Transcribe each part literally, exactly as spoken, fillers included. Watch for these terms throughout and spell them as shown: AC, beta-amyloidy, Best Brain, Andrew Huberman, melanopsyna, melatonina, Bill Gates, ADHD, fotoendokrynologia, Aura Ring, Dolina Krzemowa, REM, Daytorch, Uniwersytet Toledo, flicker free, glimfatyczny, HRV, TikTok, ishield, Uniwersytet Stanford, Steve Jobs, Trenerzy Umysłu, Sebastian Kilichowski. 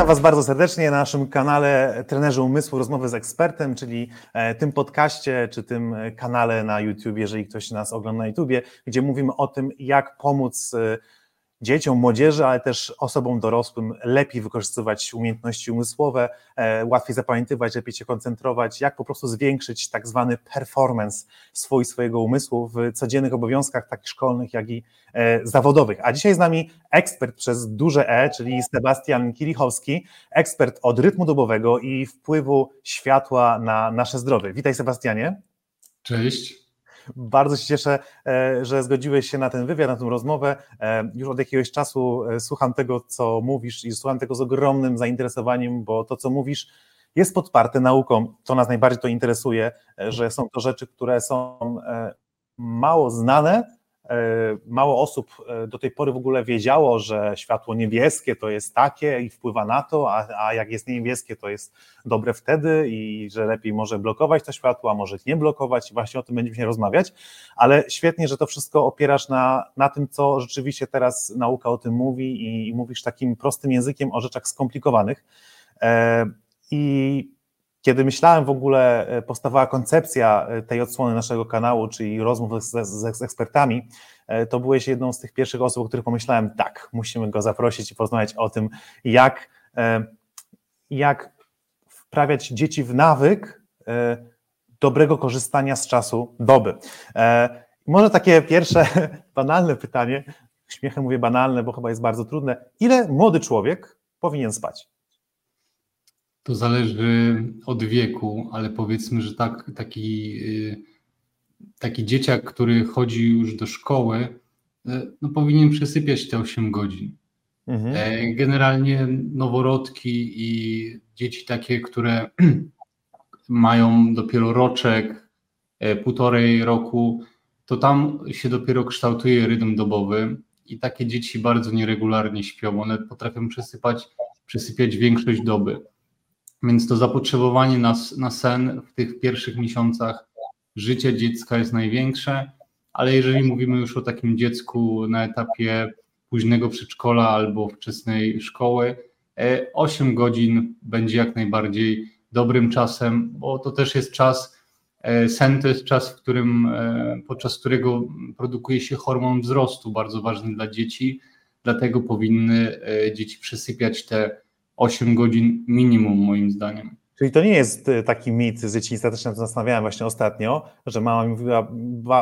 Witam Was bardzo serdecznie na naszym kanale Trenerzy Umysłu, rozmowy z ekspertem, czyli tym podcaście, czy tym kanale na YouTube, jeżeli ktoś nas ogląda na YouTubie, gdzie mówimy o tym, jak pomóc dzieciom, młodzieży, ale też osobom dorosłym lepiej wykorzystywać umiejętności umysłowe, łatwiej zapamiętywać, lepiej się koncentrować, jak po prostu zwiększyć tak zwany performance swój, swojego umysłu w codziennych obowiązkach, tak szkolnych, jak i zawodowych. A dzisiaj z nami ekspert przez duże E, czyli Sebastian Kilichowski, ekspert od rytmu dobowego i wpływu światła na nasze zdrowie. Witaj, Sebastianie. Cześć. Bardzo się cieszę, że zgodziłeś się na ten wywiad, na tę rozmowę. Już od jakiegoś czasu słucham tego, co mówisz i słucham tego z ogromnym zainteresowaniem, bo to, co mówisz, jest podparte nauką. To nas najbardziej to interesuje, że są to rzeczy, które są mało znane. Mało osób do tej pory w ogóle wiedziało, że światło niebieskie to jest takie i wpływa na to, a, a jak jest niebieskie, to jest dobre wtedy i że lepiej może blokować to światło, a może nie blokować. Właśnie o tym będziemy się rozmawiać, ale świetnie, że to wszystko opierasz na, na tym, co rzeczywiście teraz nauka o tym mówi i, i mówisz takim prostym językiem o rzeczach skomplikowanych. E, i Kiedy myślałem w ogóle, powstawała koncepcja tej odsłony naszego kanału, czyli rozmów z, z, z ekspertami, to byłeś jedną z tych pierwszych osób, o których pomyślałem, tak, musimy go zaprosić i porozmawiać o tym, jak, jak wprawiać dzieci w nawyk dobrego korzystania z czasu doby. Może takie pierwsze banalne pytanie, śmiechem mówię banalne, bo chyba jest bardzo trudne. Ile młody człowiek powinien spać? To zależy od wieku, ale powiedzmy, że tak, taki, taki dzieciak, który chodzi już do szkoły, no powinien przesypiać te osiem godzin. Mhm. Generalnie noworodki i dzieci takie, które mają dopiero roczek, półtorej roku, to tam się dopiero kształtuje rytm dobowy i takie dzieci bardzo nieregularnie śpią. One potrafią przesypać, przesypiać większość doby. Więc to zapotrzebowanie na, na sen w tych pierwszych miesiącach życia dziecka jest największe, ale jeżeli mówimy już o takim dziecku na etapie późnego przedszkola albo wczesnej szkoły, osiem godzin będzie jak najbardziej dobrym czasem, bo to też jest czas, sen to jest czas, w którym, podczas którego produkuje się hormon wzrostu, bardzo ważny dla dzieci, dlatego powinny dzieci przesypiać te osiem godzin minimum, moim zdaniem. Czyli to nie jest taki mit z dzieciństwa, też się zastanawiałem właśnie ostatnio, że mama mi mówiła,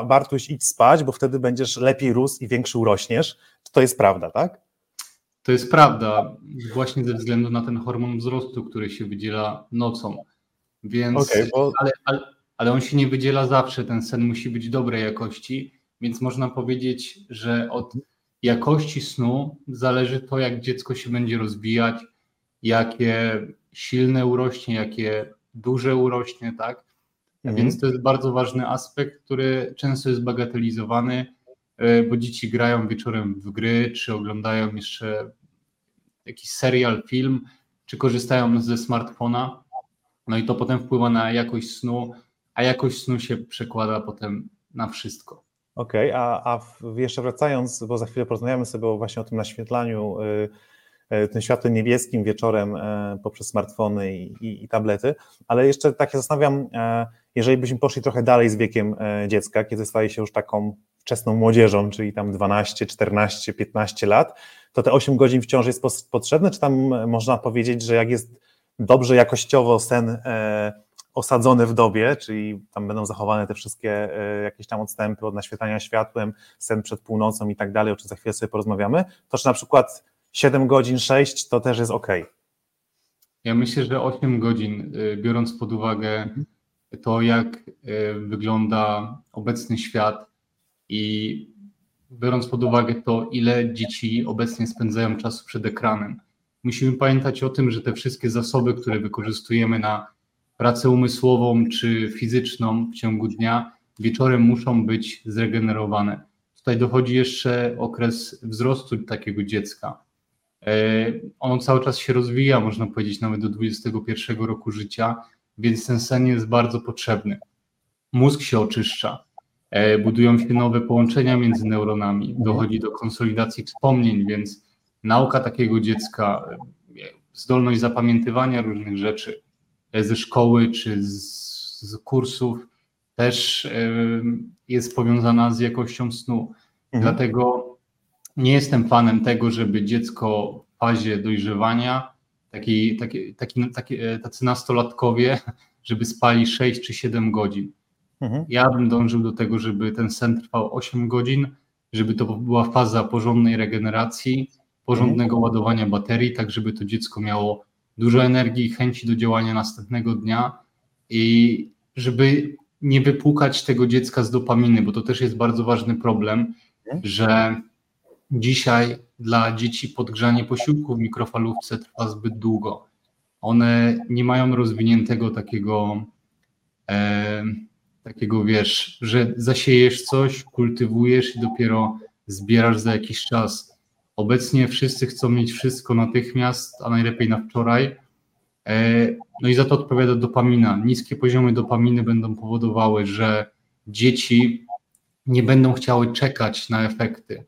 Bartuś, idź spać, bo wtedy będziesz lepiej rósł i większy urośniesz. To jest prawda, tak? To jest prawda, właśnie ze względu na ten hormon wzrostu, który się wydziela nocą. Więc, okay, bo... ale, ale, ale on się nie wydziela zawsze, ten sen musi być dobrej jakości, więc można powiedzieć, że od jakości snu zależy to, jak dziecko się będzie rozwijać, jakie silne urośnie, jakie duże urośnie, tak? Mhm. Więc to jest bardzo ważny aspekt, który często jest bagatelizowany, bo dzieci grają wieczorem w gry, czy oglądają jeszcze jakiś serial, film, czy korzystają ze smartfona, no i to potem wpływa na jakość snu, a jakość snu się przekłada potem na wszystko. Okej, okay, a, a jeszcze wracając, bo za chwilę porozmawiamy sobie właśnie o tym naświetlaniu, yy... tym światłem niebieskim wieczorem poprzez smartfony i, i, i tablety, ale jeszcze tak się zastanawiam, jeżeli byśmy poszli trochę dalej z wiekiem dziecka, kiedy staje się już taką wczesną młodzieżą, czyli tam dwanaście, czternaście, piętnaście lat, to te osiem godzin wciąż jest potrzebne, czy tam można powiedzieć, że jak jest dobrze jakościowo sen osadzony w dobie, czyli tam będą zachowane te wszystkie jakieś tam odstępy od naświetlania światłem, sen przed północą i tak dalej, o czym za chwilę sobie porozmawiamy, to czy na przykład siedem godzin, sześć to też jest ok. Ja myślę, że osiem godzin, biorąc pod uwagę to, jak wygląda obecny świat i biorąc pod uwagę to, ile dzieci obecnie spędzają czasu przed ekranem. Musimy pamiętać o tym, że te wszystkie zasoby, które wykorzystujemy na pracę umysłową czy fizyczną w ciągu dnia, wieczorem muszą być zregenerowane. Tutaj dochodzi jeszcze okres wzrostu takiego dziecka. Ono cały czas się rozwija, można powiedzieć, nawet do dwudziestego pierwszego roku życia, więc ten sen jest bardzo potrzebny. Mózg się oczyszcza, budują się nowe połączenia między neuronami, dochodzi do konsolidacji wspomnień, więc nauka takiego dziecka, zdolność zapamiętywania różnych rzeczy ze szkoły czy z, z kursów też jest powiązana z jakością snu. Mhm. Dlatego nie jestem fanem tego, żeby dziecko w fazie dojrzewania, taki, taki, taki, taki, tacy nastolatkowie, żeby spali sześć czy siedem godzin. Mhm. Ja bym dążył do tego, żeby ten sen trwał osiem godzin, żeby to była faza porządnej regeneracji, porządnego mhm. ładowania baterii, tak żeby to dziecko miało dużo energii i chęci do działania następnego dnia i żeby nie wypłukać tego dziecka z dopaminy, bo to też jest bardzo ważny problem, mhm. że dzisiaj dla dzieci podgrzanie posiłku w mikrofalówce trwa zbyt długo. One nie mają rozwiniętego takiego, e, takiego wiesz, że zasiejesz coś, kultywujesz i dopiero zbierasz za jakiś czas. Obecnie wszyscy chcą mieć wszystko natychmiast, a najlepiej na wczoraj. E, no i za to odpowiada dopamina. Niskie poziomy dopaminy będą powodowały, że dzieci nie będą chciały czekać na efekty.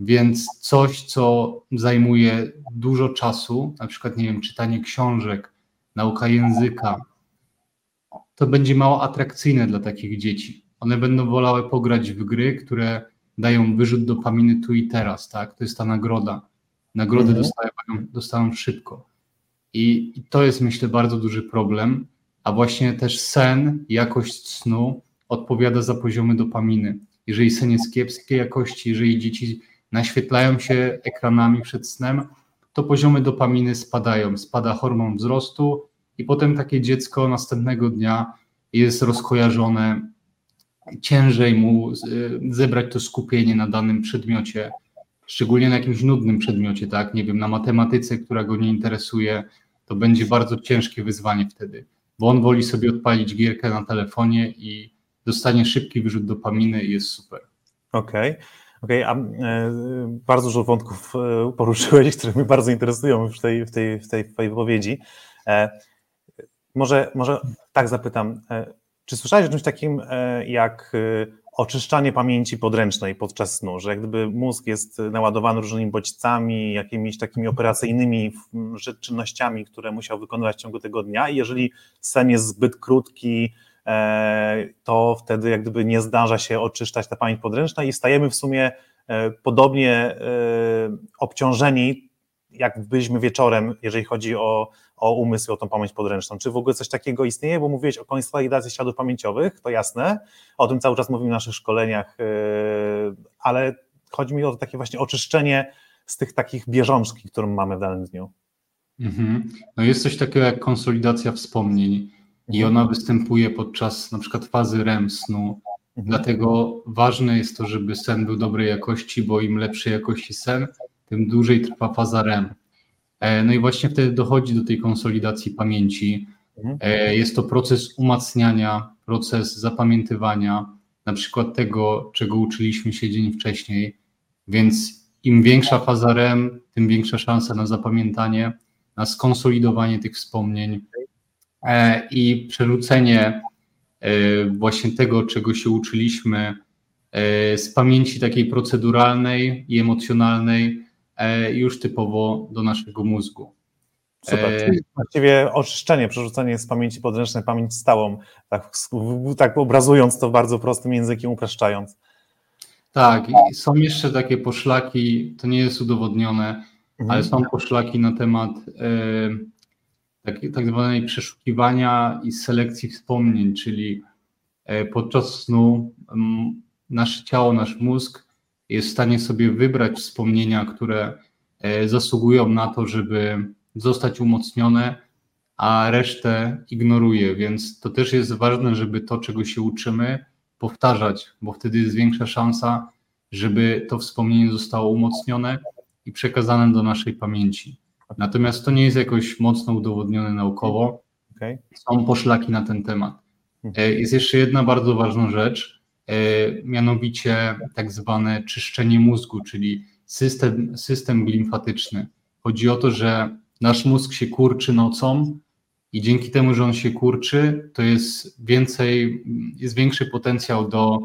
Więc coś, co zajmuje dużo czasu, na przykład, nie wiem, czytanie książek, nauka języka, to będzie mało atrakcyjne dla takich dzieci. One będą wolały pograć w gry, które dają wyrzut dopaminy tu i teraz, tak? To jest ta nagroda. Nagrody mhm. dostają, dostają szybko. I, I to jest, myślę, bardzo duży problem, a właśnie też sen, jakość snu odpowiada za poziomy dopaminy. Jeżeli sen jest kiepskiej jakości, jeżeli dzieci naświetlają się ekranami przed snem, to poziomy dopaminy spadają, spada hormon wzrostu i potem takie dziecko następnego dnia jest rozkojarzone, ciężej mu zebrać to skupienie na danym przedmiocie, szczególnie na jakimś nudnym przedmiocie, tak, nie wiem, na matematyce, która go nie interesuje, to będzie bardzo ciężkie wyzwanie wtedy, bo on woli sobie odpalić gierkę na telefonie i dostanie szybki wyrzut dopaminy i jest super. Okej. Okay. Okej, okay, a bardzo dużo wątków poruszyłeś, które mnie bardzo interesują w tej, w tej, w tej wypowiedzi. Może, może tak zapytam, czy słyszałeś o czymś takim jak oczyszczanie pamięci podręcznej podczas snu, że jak gdyby mózg jest naładowany różnymi bodźcami, jakimiś takimi operacyjnymi czynnościami, które musiał wykonywać w ciągu tego dnia i jeżeli sen jest zbyt krótki, to wtedy jak gdyby nie zdarza się oczyszczać ta pamięć podręczna i stajemy w sumie podobnie obciążeni, jak byliśmy wieczorem, jeżeli chodzi o, o umysł, o tą pamięć podręczną. Czy w ogóle coś takiego istnieje? Bo mówiłeś o konsolidacji śladów pamięciowych, to jasne, o tym cały czas mówimy w naszych szkoleniach, ale chodzi mi o takie właśnie oczyszczenie z tych takich bieżączki, które mamy w danym dniu. Mhm. No jest coś takiego jak konsolidacja wspomnień. I ona występuje podczas na przykład fazy R E M snu. Mhm. Dlatego ważne jest to, żeby sen był dobrej jakości, bo im lepszej jakości sen, tym dłużej trwa faza R E M. No i właśnie wtedy dochodzi do tej konsolidacji pamięci. Mhm. Jest to proces umacniania, proces zapamiętywania, na przykład tego, czego uczyliśmy się dzień wcześniej. Więc im większa faza R E M, tym większa szansa na zapamiętanie, na skonsolidowanie tych wspomnień. I przerzucenie właśnie tego, czego się uczyliśmy z pamięci takiej proceduralnej i emocjonalnej już typowo do naszego mózgu. Super, czyli właściwie oczyszczenie, przerzucenie z pamięci podręcznej, pamięć stałą, tak, tak obrazując to bardzo prostym językiem, upraszczając. Tak, i są jeszcze takie poszlaki, to nie jest udowodnione, mhm. ale są poszlaki na temat Yy, tak zwanej przeszukiwania i selekcji wspomnień, czyli podczas snu nasze ciało, nasz mózg jest w stanie sobie wybrać wspomnienia, które zasługują na to, żeby zostać umocnione, a resztę ignoruje, więc to też jest ważne, żeby to, czego się uczymy, powtarzać, bo wtedy jest większa szansa, żeby to wspomnienie zostało umocnione i przekazane do naszej pamięci. Natomiast to nie jest jakoś mocno udowodnione naukowo. Okay. Są poszlaki na ten temat. Jest jeszcze jedna bardzo ważna rzecz, mianowicie tak zwane czyszczenie mózgu, czyli system, system glimfatyczny. Chodzi o to, że nasz mózg się kurczy nocą i dzięki temu, że on się kurczy, to jest więcej, jest większy potencjał do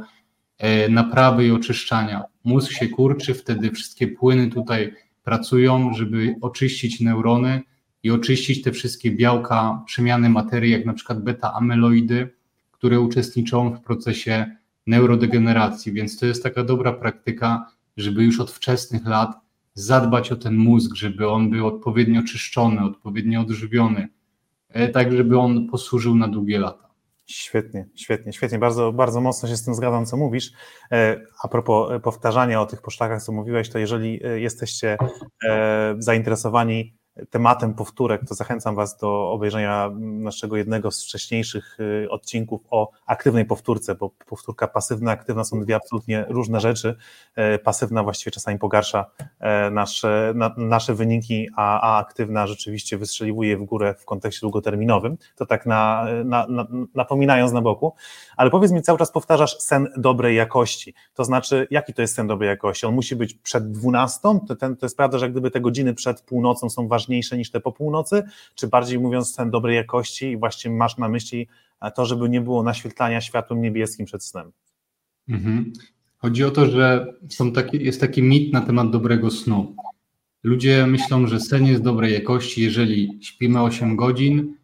naprawy i oczyszczania. Mózg się kurczy, wtedy wszystkie płyny tutaj pracują, żeby oczyścić neurony, i oczyścić te wszystkie białka, przemiany materii, jak na przykład beta-amyloidy, które uczestniczą w procesie neurodegeneracji, więc to jest taka dobra praktyka, żeby już od wczesnych lat zadbać o ten mózg, żeby on był odpowiednio czyszczony, odpowiednio odżywiony, tak żeby on posłużył na długie lata. Świetnie, świetnie, świetnie. Bardzo, bardzo mocno się z tym zgadzam, co mówisz. A propos powtarzania o tych poszlakach, co mówiłeś, to jeżeli jesteście zainteresowani tematem powtórek, to zachęcam Was do obejrzenia naszego jednego z wcześniejszych odcinków o aktywnej powtórce, bo powtórka pasywna, aktywna są dwie absolutnie różne rzeczy. Pasywna właściwie czasami pogarsza nasze, na, nasze wyniki, a, a aktywna rzeczywiście wystrzeliwuje w górę w kontekście długoterminowym. To tak na, na, na, napominając na boku. Ale powiedz mi, cały czas powtarzasz sen dobrej jakości. To znaczy, jaki to jest sen dobrej jakości? On musi być przed dwunastą? To, ten, to jest prawda, że jak gdyby te godziny przed północą są ważne, ważniejsze niż te po północy, czy bardziej mówiąc sen dobrej jakości i właśnie masz na myśli to, żeby nie było naświetlania światłem niebieskim przed snem? Mhm. Chodzi o to, że są taki, jest taki mit na temat dobrego snu. Ludzie myślą, że sen jest dobrej jakości, jeżeli śpimy osiem godzin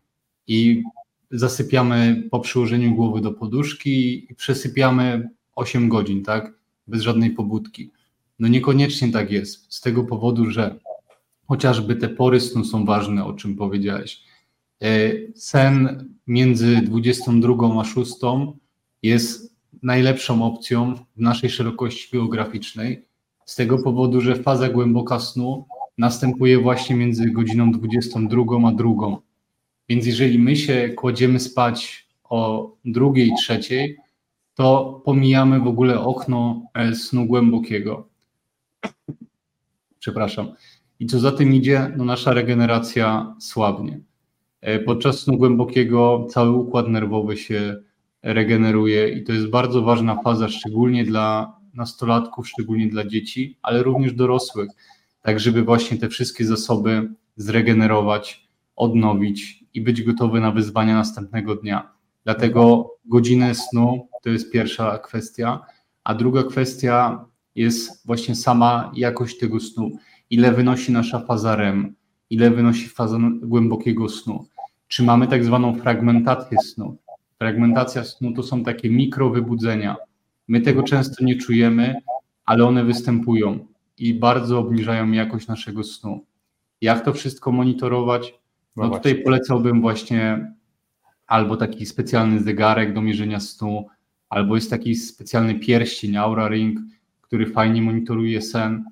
i zasypiamy po przyłożeniu głowy do poduszki i przesypiamy osiem godzin, tak? Bez żadnej pobudki. No niekoniecznie tak jest, z tego powodu, że chociażby te pory snu są ważne, o czym powiedziałeś. Sen między dwudziestą drugą a szóstą jest najlepszą opcją w naszej szerokości geograficznej, z tego powodu, że faza głęboka snu następuje właśnie między godziną dwudziestą drugą a drugą. Więc jeżeli my się kładziemy spać o drugiej, trzeciej, to pomijamy w ogóle okno snu głębokiego. Przepraszam. I co za tym idzie, no nasza regeneracja słabnie. Podczas snu głębokiego cały układ nerwowy się regeneruje i to jest bardzo ważna faza, szczególnie dla nastolatków, szczególnie dla dzieci, ale również dorosłych, tak żeby właśnie te wszystkie zasoby zregenerować, odnowić i być gotowy na wyzwania następnego dnia. Dlatego godzinę snu to jest pierwsza kwestia, a druga kwestia jest właśnie sama jakość tego snu. Ile wynosi nasza faza R E M, ile wynosi faza głębokiego snu, czy mamy tak zwaną fragmentację snu. Fragmentacja snu to są takie mikrowybudzenia. My tego często nie czujemy, ale one występują i bardzo obniżają jakość naszego snu. Jak to wszystko monitorować? No tutaj polecałbym właśnie albo taki specjalny zegarek do mierzenia snu, albo jest taki specjalny pierścień, Aura Ring, który fajnie monitoruje sen.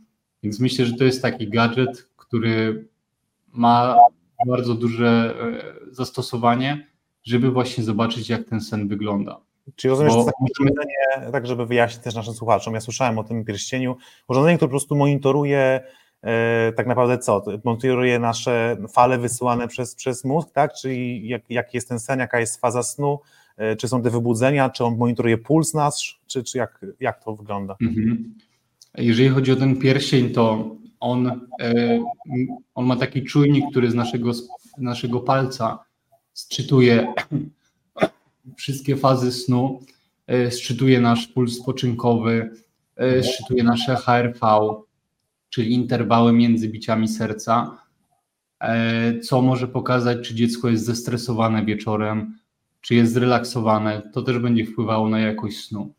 Więc myślę, że to jest taki gadżet, który ma bardzo duże zastosowanie, żeby właśnie zobaczyć, jak ten sen wygląda. Czyli rozumiesz, bo... to takie urządzenie, tak żeby wyjaśnić też naszym słuchaczom, ja słyszałem o tym pierścieniu, urządzenie, które po prostu monitoruje e, tak naprawdę co? Monitoruje nasze fale wysyłane przez, przez mózg, tak? Czyli jak, jak jest ten sen, jaka jest faza snu, e, czy są te wybudzenia, czy on monitoruje puls nasz, czy, czy jak, jak to wygląda? Mhm. Jeżeli chodzi o ten pierścień, to on, on ma taki czujnik, który z naszego, naszego palca sczytuje wszystkie fazy snu, sczytuje nasz puls spoczynkowy, sczytuje nasze H R V, czyli interwały między biciami serca, co może pokazać, czy dziecko jest zestresowane wieczorem, czy jest zrelaksowane. To też będzie wpływało na jakość snu.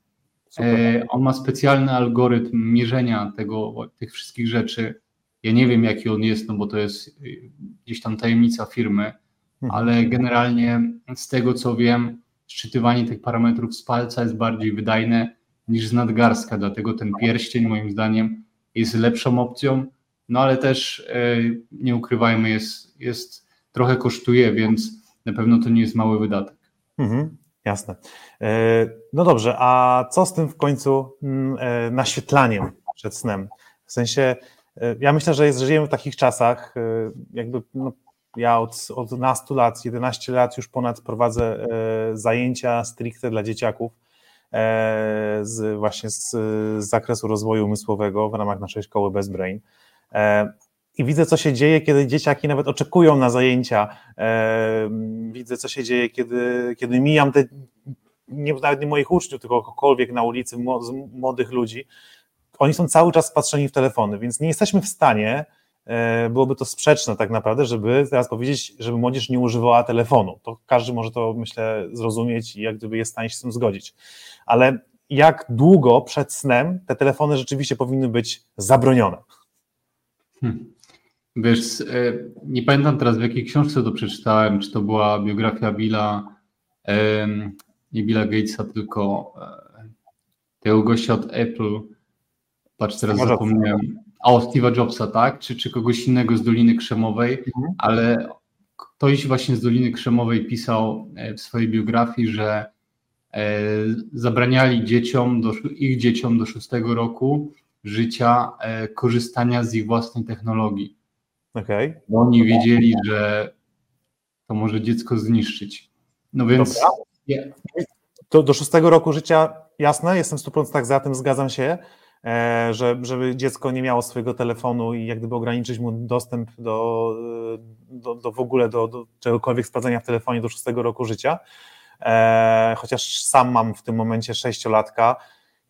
Super. On ma specjalny algorytm mierzenia tego, tych wszystkich rzeczy. Ja nie wiem, jaki on jest, no bo to jest gdzieś tam tajemnica firmy, ale generalnie z tego, co wiem, szczytywanie tych parametrów z palca jest bardziej wydajne niż z nadgarstka, dlatego ten pierścień moim zdaniem jest lepszą opcją, no ale też nie ukrywajmy, jest, jest trochę kosztuje, więc na pewno to nie jest mały wydatek. Mhm. Jasne. No dobrze, a co z tym w końcu naświetlaniem przed snem? W sensie, ja myślę, że jest, żyjemy w takich czasach, jakby no, ja od, od nastu lat, jedenastu lat już ponad prowadzę zajęcia stricte dla dzieciaków z, właśnie z, z zakresu rozwoju umysłowego w ramach naszej szkoły Best Brain. I widzę, co się dzieje, kiedy dzieciaki nawet oczekują na zajęcia. Widzę, co się dzieje, kiedy, kiedy mijam te, nie, nawet nie moich uczniów, tylko kogokolwiek na ulicy, młodych ludzi. Oni są cały czas patrzeni w telefony, więc nie jesteśmy w stanie byłoby to sprzeczne tak naprawdę, żeby teraz powiedzieć, żeby młodzież nie używała telefonu. To każdy może to, myślę, zrozumieć i jak gdyby jest w stanie się z tym zgodzić. Ale jak długo przed snem te telefony rzeczywiście powinny być zabronione? Hmm. Wiesz, nie pamiętam teraz, w jakiej książce to przeczytałem, czy to była biografia Billa, nie Billa Gatesa, tylko tego gościa od Apple, patrz, teraz zapomniałem, a od Steve'a Jobsa, tak? Czy, czy kogoś innego z Doliny Krzemowej, mhm. ale ktoś właśnie z Doliny Krzemowej pisał w swojej biografii, że zabraniali dzieciom, do, ich dzieciom do szóstego roku życia korzystania z ich własnej technologii. Okay. Bo oni wiedzieli, że to może dziecko zniszczyć. No więc... Yeah. To do szóstego roku życia, jasne, jestem sto procent tak za tym, zgadzam się, że, żeby dziecko nie miało swojego telefonu i jak gdyby ograniczyć mu dostęp do, do, do w ogóle do, do czegokolwiek sprawdzenia w telefonie do szóstego roku życia. Chociaż sam mam w tym momencie sześciolatka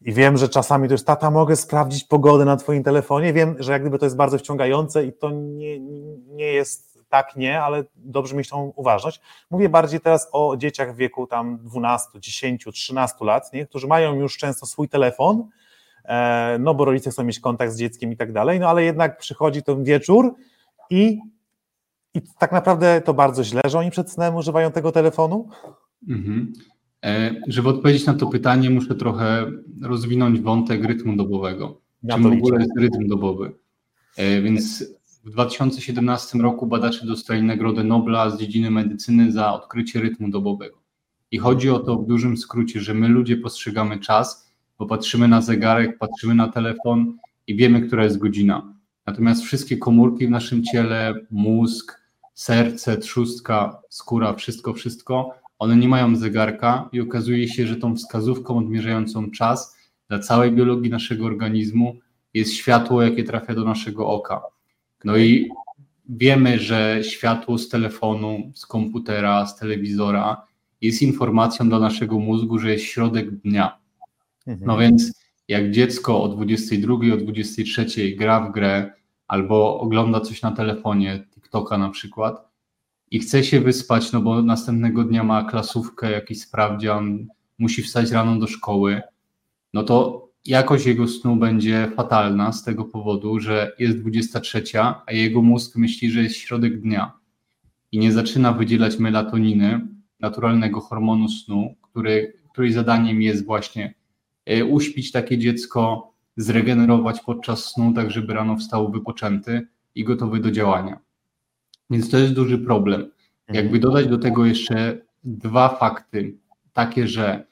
i wiem, że czasami to jest, tata, mogę sprawdzić pogodę na twoim telefonie, wiem, że jak gdyby to jest bardzo wciągające i to nie, nie jest tak, nie, ale dobrze mieć tą uważność. Mówię bardziej teraz o dzieciach w wieku tam dwanaście, dziesięć, trzynaście lat, nie? Którzy mają już często swój telefon, no bo rodzice chcą mieć kontakt z dzieckiem i tak dalej, no ale jednak przychodzi ten wieczór i, i tak naprawdę to bardzo źle, że oni przed snem używają tego telefonu. Mhm. Żeby odpowiedzieć na to pytanie, muszę trochę rozwinąć wątek rytmu dobowego. Ja Czym w ogóle jest rytm dobowy? Więc w dwa tysiące siedemnastym roku badacze dostali Nagrodę Nobla z dziedziny medycyny za odkrycie rytmu dobowego. I chodzi o to w dużym skrócie, że my ludzie postrzegamy czas, bo patrzymy na zegarek, patrzymy na telefon i wiemy, która jest godzina. Natomiast wszystkie komórki w naszym ciele, mózg, serce, trzustka, skóra, wszystko, wszystko, one nie mają zegarka i okazuje się, że tą wskazówką odmierzającą czas dla całej biologii naszego organizmu jest światło, jakie trafia do naszego oka. No i wiemy, że światło z telefonu, z komputera, z telewizora jest informacją dla naszego mózgu, że jest środek dnia. No więc jak dziecko o dwudziestej drugiej, o dwudziestej trzeciej gra w grę albo ogląda coś na telefonie, TikToka na przykład, i chce się wyspać, no bo następnego dnia ma klasówkę, jakiś sprawdzian, musi wstać rano do szkoły, no to jakość jego snu będzie fatalna z tego powodu, że jest dwudziesta trzecia, a jego mózg myśli, że jest środek dnia i nie zaczyna wydzielać melatoniny, naturalnego hormonu snu, który, której zadaniem jest właśnie uśpić takie dziecko, zregenerować podczas snu, tak żeby rano wstał wypoczęty i gotowy do działania. Więc to jest duży problem. Jakby dodać do tego jeszcze dwa fakty, takie, że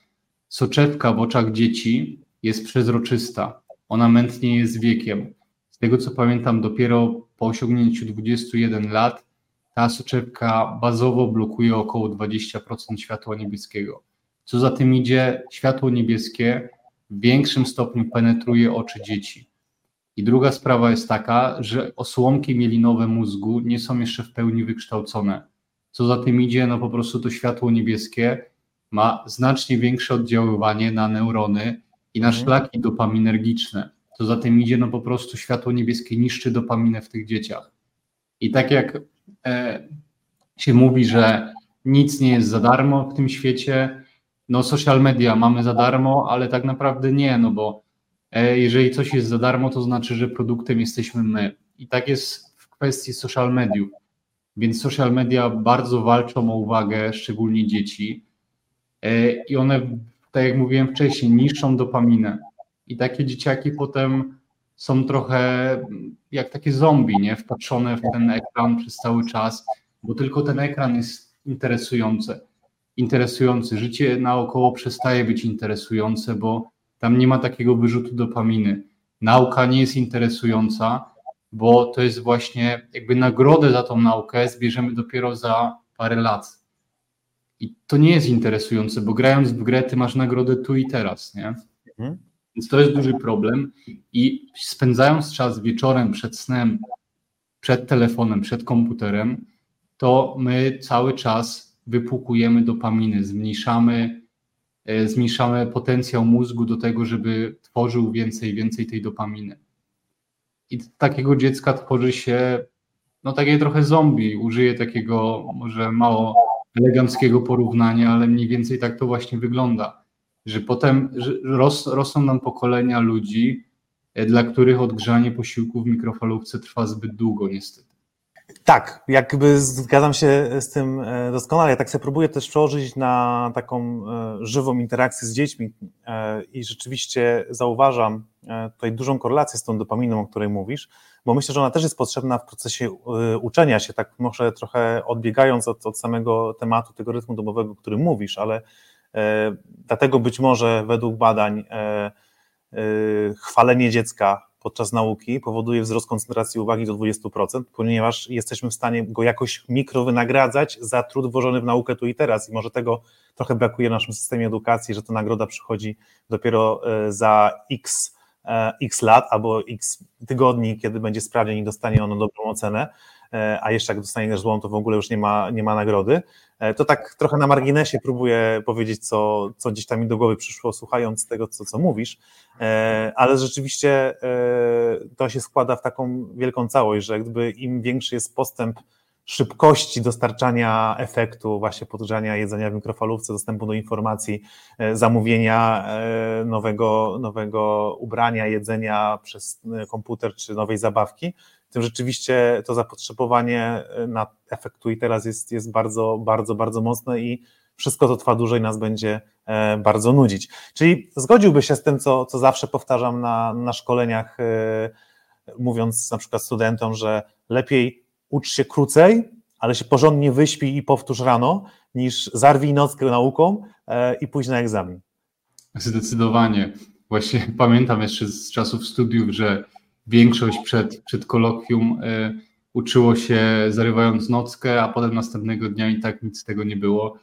soczewka w oczach dzieci jest przezroczysta, ona mętnieje z wiekiem. Z tego co pamiętam, dopiero po osiągnięciu dwudziestu jeden lat ta soczewka bazowo blokuje około dwadzieścia procent światła niebieskiego. Co za tym idzie, światło niebieskie w większym stopniu penetruje oczy dzieci. I druga sprawa jest taka, że osłonki mielinowe mózgu nie są jeszcze w pełni wykształcone. Co za tym idzie, no po prostu to światło niebieskie ma znacznie większe oddziaływanie na neurony i na szlaki dopaminergiczne. Co za tym idzie, no po prostu światło niebieskie niszczy dopaminę w tych dzieciach. I tak jak e, się mówi, że nic nie jest za darmo w tym świecie, no social media mamy za darmo, ale tak naprawdę nie, no bo jeżeli coś jest za darmo, to znaczy, że produktem jesteśmy my. I tak jest w kwestii social mediów. Więc social media bardzo walczą o uwagę, szczególnie dzieci. I one, tak jak mówiłem wcześniej, niszczą dopaminę. I takie dzieciaki potem są trochę jak takie zombie, nie? Wpatrzone w ten ekran przez cały czas, bo tylko ten ekran jest interesujący. Interesujący. Życie naokoło przestaje być interesujące, bo tam nie ma takiego wyrzutu dopaminy. Nauka nie jest interesująca, bo to jest właśnie jakby nagrodę za tą naukę zbierzemy dopiero za parę lat. I to nie jest interesujące, bo grając w grę ty masz nagrodę tu i teraz, nie? Mhm. Więc to jest duży problem i spędzając czas wieczorem przed snem, przed telefonem, przed komputerem, to my cały czas wypłukujemy dopaminy, zmniejszamy zmniejszamy potencjał mózgu do tego, żeby tworzył więcej, więcej tej dopaminy. i takiego dziecka tworzy się, no takie trochę zombie, użyję takiego może mało eleganckiego porównania, ale mniej więcej tak to właśnie wygląda, że potem że ros, rosną nam pokolenia ludzi, dla których odgrzanie posiłku w mikrofalówce trwa zbyt długo niestety. Tak, jakby zgadzam się z tym doskonale. Ja tak sobie próbuję też przełożyć na taką żywą interakcję z dziećmi i rzeczywiście zauważam tutaj dużą korelację z tą dopaminą, o której mówisz, bo myślę, że ona też jest potrzebna w procesie uczenia się, tak może trochę odbiegając od, od samego tematu tego rytmu dobowego, o którym mówisz, ale dlatego być może według badań chwalenie dziecka podczas nauki powoduje wzrost koncentracji uwagi do dwadzieścia procent, ponieważ jesteśmy w stanie go jakoś mikrowynagradzać za trud włożony w naukę tu i teraz i może tego trochę brakuje w naszym systemie edukacji, że ta nagroda przychodzi dopiero za x, x lat albo x tygodni, kiedy będzie sprawdzian i dostanie ono dobrą ocenę, a jeszcze jak dostanie złą, to w ogóle już nie ma, nie ma nagrody. To tak trochę na marginesie próbuję powiedzieć, co, co gdzieś tam mi do głowy przyszło, słuchając tego, co, co mówisz, ale rzeczywiście to się składa w taką wielką całość, że gdyby im większy jest postęp szybkości dostarczania efektu, właśnie podgrzania, jedzenia w mikrofalówce, dostępu do informacji, zamówienia nowego, nowego ubrania, jedzenia przez komputer czy nowej zabawki, tym rzeczywiście to zapotrzebowanie na efekt tu i teraz jest, jest bardzo, bardzo, bardzo mocne i wszystko to trwa dłużej, nas będzie bardzo nudzić. Czyli zgodziłbyś się z tym, co, co zawsze powtarzam na, na szkoleniach, mówiąc na przykład studentom, że lepiej ucz się krócej, ale się porządnie wyśpi i powtórz rano, niż zarwij nockę nauką i pójdź na egzamin. Zdecydowanie. Właśnie pamiętam jeszcze z czasów studiów, że większość przed, przed kolokwium y, uczyło się zarywając nockę, a potem następnego dnia i tak nic z tego nie było.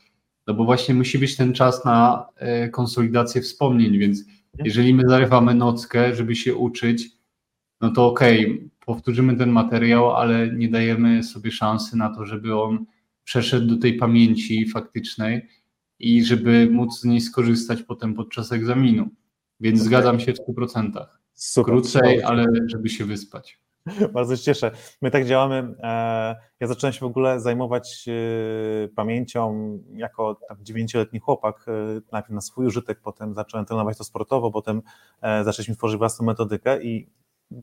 No bo właśnie musi być ten czas na y, konsolidację wspomnień, więc jeżeli my zarywamy nockę, żeby się uczyć, no to okej, okay, powtórzymy ten materiał, ale nie dajemy sobie szansy na to, żeby on przeszedł do tej pamięci faktycznej i żeby móc z niej skorzystać potem podczas egzaminu. Więc okay. Zgadzam się w stu procentach. Super, krócej, ale żeby się wyspać. Bardzo się cieszę. My tak działamy. Ja zacząłem się w ogóle zajmować pamięcią jako dziewięcioletni chłopak, najpierw na swój użytek, potem zacząłem trenować to sportowo, potem zaczęliśmy tworzyć własną metodykę i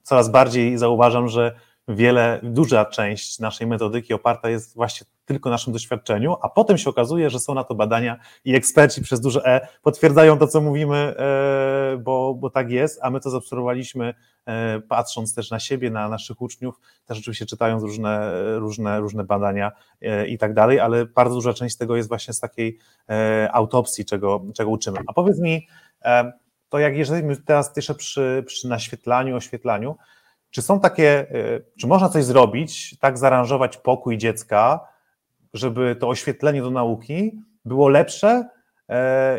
coraz bardziej zauważam, że wiele, duża część naszej metodyki oparta jest właśnie tylko na naszym doświadczeniu, a potem się okazuje, że są na to badania i eksperci przez duże E potwierdzają to, co mówimy, bo, bo tak jest, a my to zaobserwowaliśmy, patrząc też na siebie, na naszych uczniów, też oczywiście czytając różne, różne, różne badania i tak dalej, ale bardzo duża część tego jest właśnie z takiej autopsji, czego, czego uczymy. A powiedz mi, to jak jesteśmy teraz jeszcze przy, przy naświetlaniu, oświetlaniu, czy są takie, czy można coś zrobić, tak zaaranżować pokój dziecka, żeby to oświetlenie do nauki było lepsze,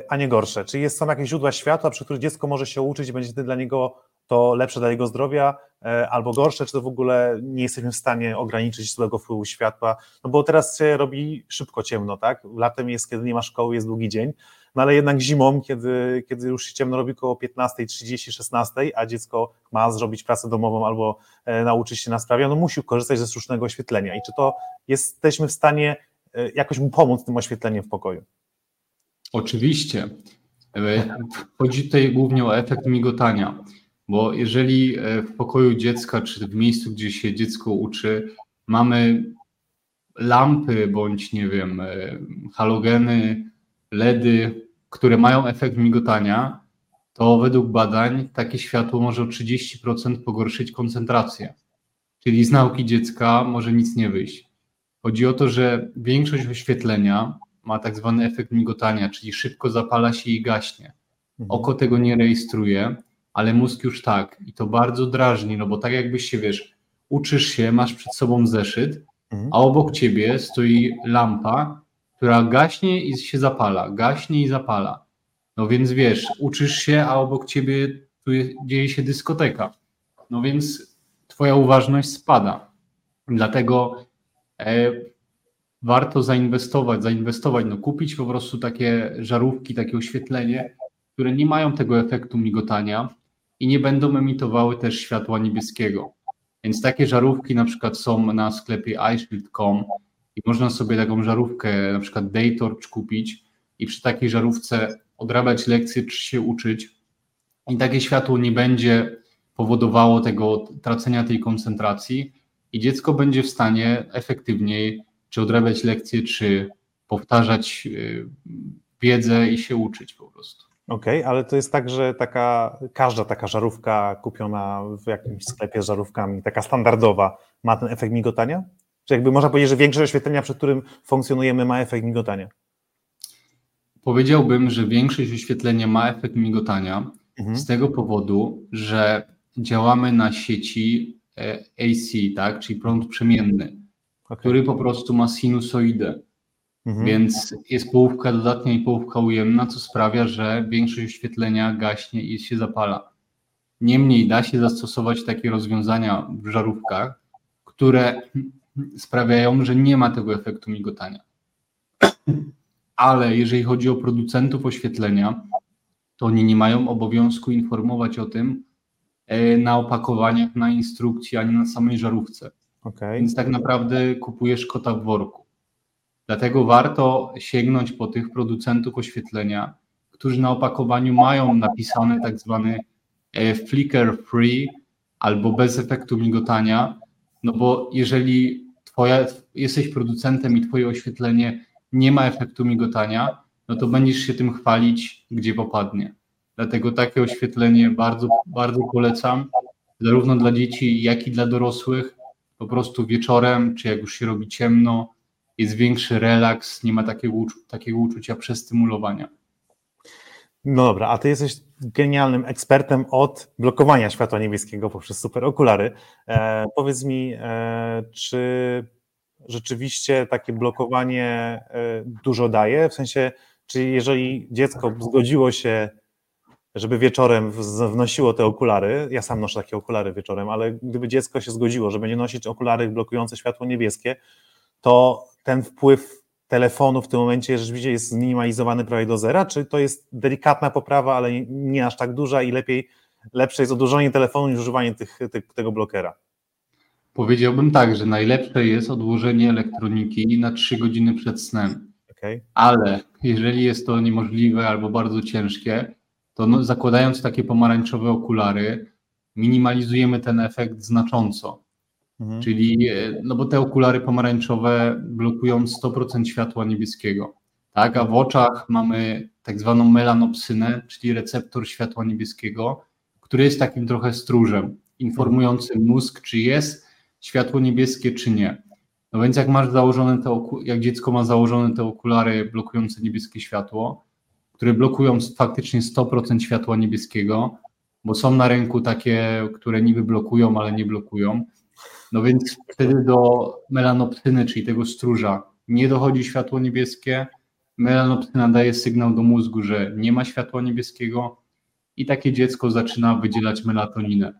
a nie gorsze? Czy są jakieś źródła światła, przy których dziecko może się uczyć i będzie dla niego to lepsze dla jego zdrowia albo gorsze, czy to w ogóle nie jesteśmy w stanie ograniczyć złego wpływu światła? No bo teraz się robi szybko ciemno, tak? Latem jest, kiedy nie ma szkoły, jest długi dzień, no ale jednak zimą, kiedy, kiedy już się ciemno robi koło piętnasta trzydzieści, szesnasta, a dziecko ma zrobić pracę domową albo nauczyć się na sprawie, no musi korzystać ze słusznego oświetlenia. I czy to jesteśmy w stanie jakoś mu pomóc tym oświetleniem w pokoju? Oczywiście. Chodzi tutaj głównie o efekt migotania, bo jeżeli w pokoju dziecka czy w miejscu, gdzie się dziecko uczy, mamy lampy bądź, nie wiem, halogeny, LEDy, które mają efekt migotania, to według badań takie światło może o trzydzieści procent pogorszyć koncentrację. Czyli z nauki dziecka może nic nie wyjść. Chodzi o to, że większość oświetlenia ma tak zwany efekt migotania, czyli szybko zapala się i gaśnie. Oko tego nie rejestruje, ale mózg już tak i to bardzo drażni, no bo tak jakbyś się, wiesz, uczysz się, masz przed sobą zeszyt, a obok ciebie stoi lampa, która gaśnie i się zapala, gaśnie i zapala. No więc wiesz, uczysz się, a obok ciebie tu dzieje się dyskoteka. No więc twoja uważność spada. Dlatego e, warto zainwestować, zainwestować, no kupić po prostu takie żarówki, takie oświetlenie, które nie mają tego efektu migotania i nie będą emitowały też światła niebieskiego. Więc takie żarówki na przykład są na sklepie ishield kropka com i można sobie taką żarówkę, na przykład Daytorch, kupić i przy takiej żarówce odrabiać lekcje czy się uczyć. I takie światło nie będzie powodowało tego tracenia tej koncentracji i dziecko będzie w stanie efektywniej czy odrabiać lekcje, czy powtarzać wiedzę i się uczyć po prostu. Okej, okay, ale to jest tak, że taka, każda taka żarówka kupiona w jakimś sklepie z żarówkami, taka standardowa, ma ten efekt migotania? Czy jakby można powiedzieć, że większość oświetlenia, przed którym funkcjonujemy, ma efekt migotania? Powiedziałbym, że większość oświetlenia ma efekt migotania mhm. z tego powodu, że działamy na sieci A C, tak, czyli prąd przemienny, okay. który po prostu ma sinusoidę. Mhm. Więc jest połówka dodatnia i połówka ujemna, co sprawia, że większość oświetlenia gaśnie i się zapala. Niemniej da się zastosować takie rozwiązania w żarówkach, które sprawiają, że nie ma tego efektu migotania. Ale jeżeli chodzi o producentów oświetlenia, to oni nie mają obowiązku informować o tym na opakowaniach, na instrukcji, ani na samej żarówce. Okay. Więc tak naprawdę kupujesz kota w worku. Dlatego warto sięgnąć po tych producentów oświetlenia, którzy na opakowaniu mają napisany tak zwany flicker free albo bez efektu migotania, no bo jeżeli twoja, jesteś producentem i twoje oświetlenie nie ma efektu migotania, no to będziesz się tym chwalić, gdzie popadnie. Dlatego takie oświetlenie bardzo, bardzo polecam, zarówno dla dzieci, jak i dla dorosłych. Po prostu wieczorem, czy jak już się robi ciemno, jest większy relaks, nie ma takiego, takiego uczucia przestymulowania. No dobra, a ty jesteś genialnym ekspertem od blokowania światła niebieskiego poprzez super okulary. E, powiedz mi, e, czy rzeczywiście takie blokowanie e, dużo daje? W sensie, czy jeżeli dziecko zgodziło się, żeby wieczorem wnosiło te okulary, ja sam noszę takie okulary wieczorem, ale gdyby dziecko się zgodziło, że będzie nosić okulary blokujące światło niebieskie, to ten wpływ telefonu w tym momencie rzeczywiście jest zminimalizowany prawie do zera, czy to jest delikatna poprawa, ale nie aż tak duża i lepiej, lepsze jest odłożenie telefonu niż używanie tych, tych, tego blokera? Powiedziałbym tak, że najlepsze jest odłożenie elektroniki na trzy godziny przed snem, okay. ale jeżeli jest to niemożliwe albo bardzo ciężkie, to no, zakładając takie pomarańczowe okulary, minimalizujemy ten efekt znacząco. Mhm. Czyli, no bo te okulary pomarańczowe blokują sto procent światła niebieskiego, tak? A w oczach mamy tak zwaną melanopsynę, czyli receptor światła niebieskiego, który jest takim trochę stróżem, informującym mózg, czy jest światło niebieskie, czy nie. No więc jak masz założone te oku- jak dziecko ma założone te okulary blokujące niebieskie światło, które blokują faktycznie sto procent światła niebieskiego, bo są na rynku takie, które niby blokują, ale nie blokują. No więc wtedy do melanoptyny, czyli tego stróża, nie dochodzi światło niebieskie. Melanoptyna daje sygnał do mózgu, że nie ma światła niebieskiego i takie dziecko zaczyna wydzielać melatoninę.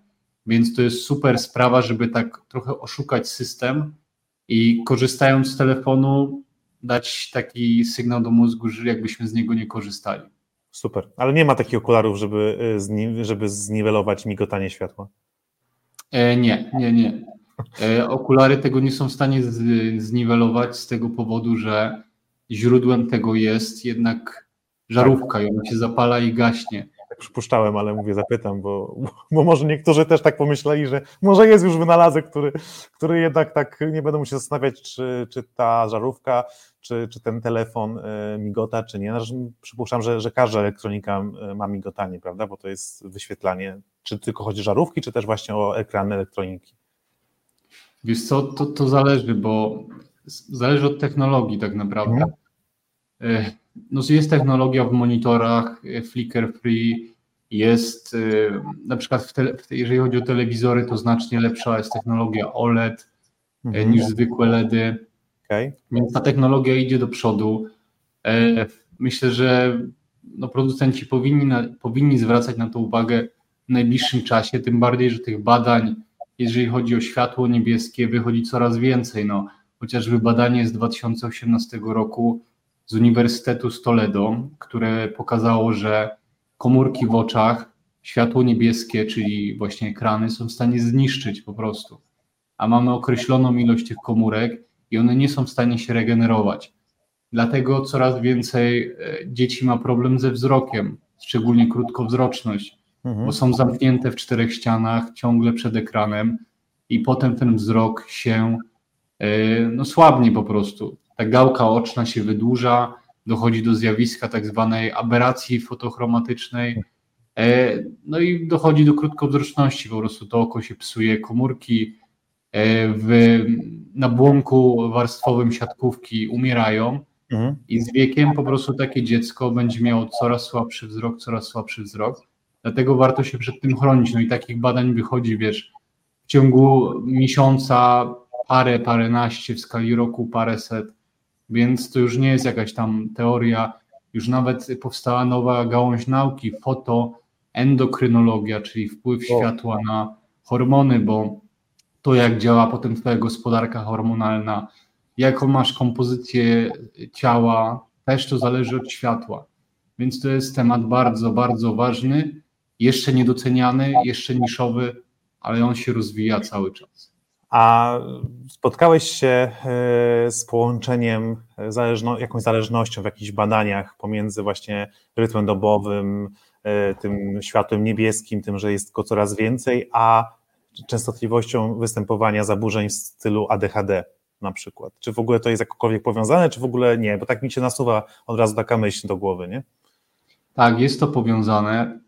Więc to jest super sprawa, żeby tak trochę oszukać system i korzystając z telefonu dać taki sygnał do mózgu, że jakbyśmy z niego nie korzystali. Super, ale nie ma takich okularów, żeby, zni- żeby zniwelować migotanie światła? E, nie, nie, nie. Okulary tego nie są w stanie zniwelować z tego powodu, że źródłem tego jest jednak żarówka i ona się zapala i gaśnie. Tak przypuszczałem, ale mówię, zapytam, bo, bo może niektórzy też tak pomyśleli, że może jest już wynalazek, który, który jednak tak nie będą się zastanawiać, czy, czy ta żarówka, czy, czy ten telefon migota, czy nie. Przypuszczam, że, że każda elektronika ma migotanie, prawda, bo to jest wyświetlanie, czy tylko chodzi o żarówki, czy też właśnie o ekrany elektroniki. Wiesz co, to, to zależy, bo zależy od technologii tak naprawdę. No jest technologia w monitorach flicker free, jest na przykład, w te, jeżeli chodzi o telewizory, to znacznie lepsza jest technologia O L E D mhm. niż zwykłe LEDy, okay. Więc ta technologia idzie do przodu. Myślę, że no producenci powinni, powinni zwracać na to uwagę w najbliższym czasie, tym bardziej, że tych badań, jeżeli chodzi o światło niebieskie, wychodzi coraz więcej. No, chociażby badanie z dwa tysiące osiemnastego roku z Uniwersytetu Toledo, które pokazało, że komórki w oczach, światło niebieskie, czyli właśnie ekrany, są w stanie zniszczyć po prostu. a mamy określoną ilość tych komórek i one nie są w stanie się regenerować. Dlatego coraz więcej dzieci ma problem ze wzrokiem, szczególnie krótkowzroczność, mhm. bo są zamknięte w czterech ścianach, ciągle przed ekranem i potem ten wzrok się no, słabnie po prostu. Ta gałka oczna się wydłuża, dochodzi do zjawiska tak zwanej aberracji fotochromatycznej, no i dochodzi do krótkowzroczności, po prostu to oko się psuje, komórki w, na błonku warstwowym siatkówki umierają mhm. i z wiekiem po prostu takie dziecko będzie miało coraz słabszy wzrok, coraz słabszy wzrok, dlatego warto się przed tym chronić, no i takich badań wychodzi, wiesz, w ciągu miesiąca parę, paręnaście, w skali roku paręset, więc to już nie jest jakaś tam teoria, już nawet powstała nowa gałąź nauki, fotoendokrynologia, czyli wpływ o. światła na hormony, bo to jak działa potem twoja gospodarka hormonalna, jaką masz kompozycję ciała, też to zależy od światła. Więc to jest temat bardzo, bardzo ważny, jeszcze niedoceniany, jeszcze niszowy, ale on się rozwija cały czas. A spotkałeś się z połączeniem, zależno, jakąś zależnością w jakichś badaniach pomiędzy właśnie rytmem dobowym, tym światłem niebieskim, tym, że jest go coraz więcej, a częstotliwością występowania zaburzeń w stylu A D H D na przykład? Czy w ogóle to jest jakkolwiek powiązane, czy w ogóle nie? Bo tak mi się nasuwa od razu taka myśl do głowy, nie? Tak, jest to powiązane.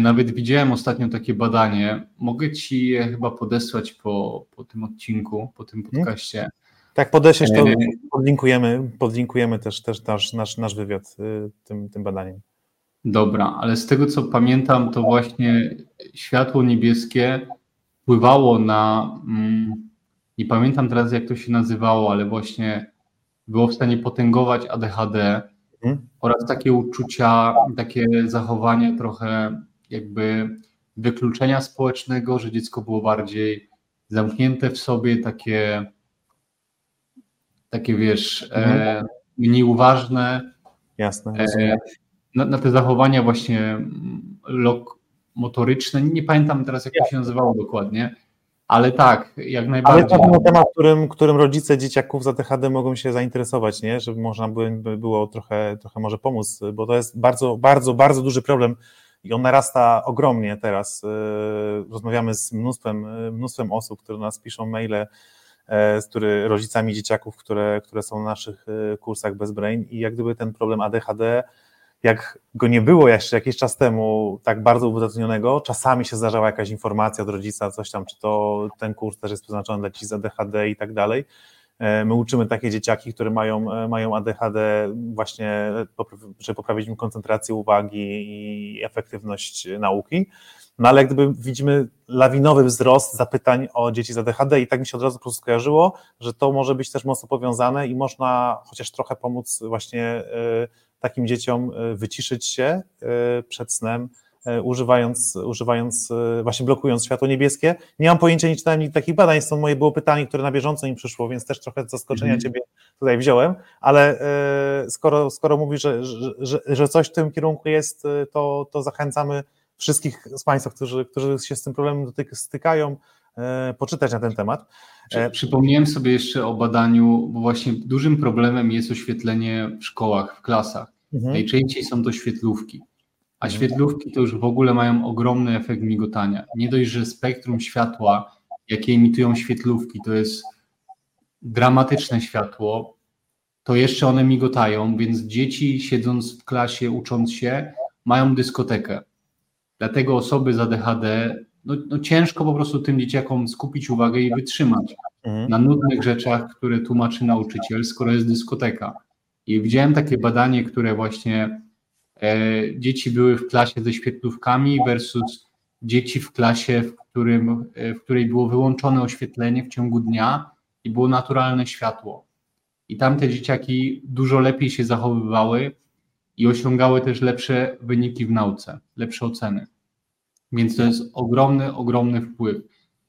Nawet widziałem ostatnio takie badanie, mogę ci je chyba podesłać po, po tym odcinku, po tym podcaście. Tak, podeślesz, to podlinkujemy, podlinkujemy też, też nasz, nasz, nasz wywiad tym, tym badaniem. Dobra, ale z tego co pamiętam, to właśnie światło niebieskie wpływało na, nie pamiętam teraz jak to się nazywało, ale właśnie było w stanie potęgować A D H D mhm. oraz takie uczucia, takie zachowanie trochę jakby wykluczenia społecznego, że dziecko było bardziej zamknięte w sobie, takie, takie wiesz, mhm. e, nieuważne. Jasne. E, na, na te zachowania właśnie lok, motoryczne, nie pamiętam teraz jak to się nazywało dokładnie, ale tak, jak najbardziej. Ale to był temat, którym, którym rodzice dzieciaków z A D H D mogą się zainteresować, nie? Żeby można by, by było trochę, trochę może pomóc, bo to jest bardzo, bardzo, bardzo duży problem i on narasta ogromnie teraz. Rozmawiamy z mnóstwem, mnóstwem osób, które nas piszą maile, z który, rodzicami dzieciaków, które, które są na naszych kursach Best Brain i jak gdyby ten problem A D H D, jak go nie było jeszcze jakiś czas temu tak bardzo uwydatnionego, czasami się zdarzała jakaś informacja od rodzica, coś tam, czy to ten kurs też jest przeznaczony dla dzieci z A D H D i tak dalej. My uczymy takie dzieciaki, które mają, mają A D H D właśnie, żeby poprawić im koncentrację uwagi i efektywność nauki. No ale gdyby widzimy lawinowy wzrost zapytań o dzieci z A D H D i tak mi się od razu po prostu skojarzyło, że to może być też mocno powiązane i można chociaż trochę pomóc właśnie takim dzieciom wyciszyć się przed snem, używając, używając właśnie blokując światło niebieskie. Nie mam pojęcia, nie czytałem nigdy takich badań, stąd moje było pytanie, które na bieżąco mi przyszło, więc też trochę z zaskoczenia mm. Ciebie tutaj wziąłem, ale skoro, skoro mówisz, że, że, że coś w tym kierunku jest, to, to zachęcamy wszystkich z Państwa, którzy, którzy się z tym problemem dotyk- stykają, poczytać na ten temat. Przypomniałem sobie jeszcze o badaniu, bo właśnie dużym problemem jest oświetlenie w szkołach, w klasach. Mhm. Najczęściej są to świetlówki, a mhm. świetlówki to już w ogóle mają ogromny efekt migotania. Nie dość, że spektrum światła, jakie emitują świetlówki, to jest dramatyczne światło, to jeszcze one migotają, więc dzieci siedząc w klasie, ucząc się, mają dyskotekę. Dlatego osoby z A D H D No, no ciężko po prostu tym dzieciakom skupić uwagę i wytrzymać mhm. na nudnych rzeczach, które tłumaczy nauczyciel, skoro jest dyskoteka. I widziałem takie badanie, które właśnie e, dzieci były w klasie ze świetlówkami versus dzieci w klasie, w, którym, e, w której było wyłączone oświetlenie w ciągu dnia i było naturalne światło. I tamte dzieciaki dużo lepiej się zachowywały i osiągały też lepsze wyniki w nauce, lepsze oceny. Więc to jest ogromny, ogromny wpływ.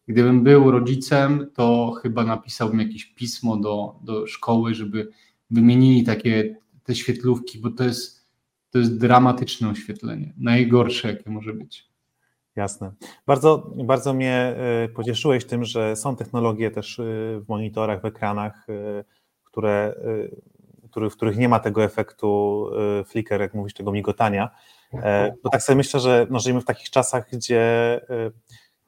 Gdybym był rodzicem, to chyba napisałbym jakieś pismo do, do szkoły, żeby wymienili takie te świetlówki, bo to jest, to jest dramatyczne oświetlenie. Najgorsze, jakie może być. Jasne. Bardzo, bardzo mnie pocieszyłeś tym, że są technologie też w monitorach, w ekranach, które, w których nie ma tego efektu flicker, jak mówisz, tego migotania. Bo tak sobie myślę, że no, żyjemy w takich czasach, gdzie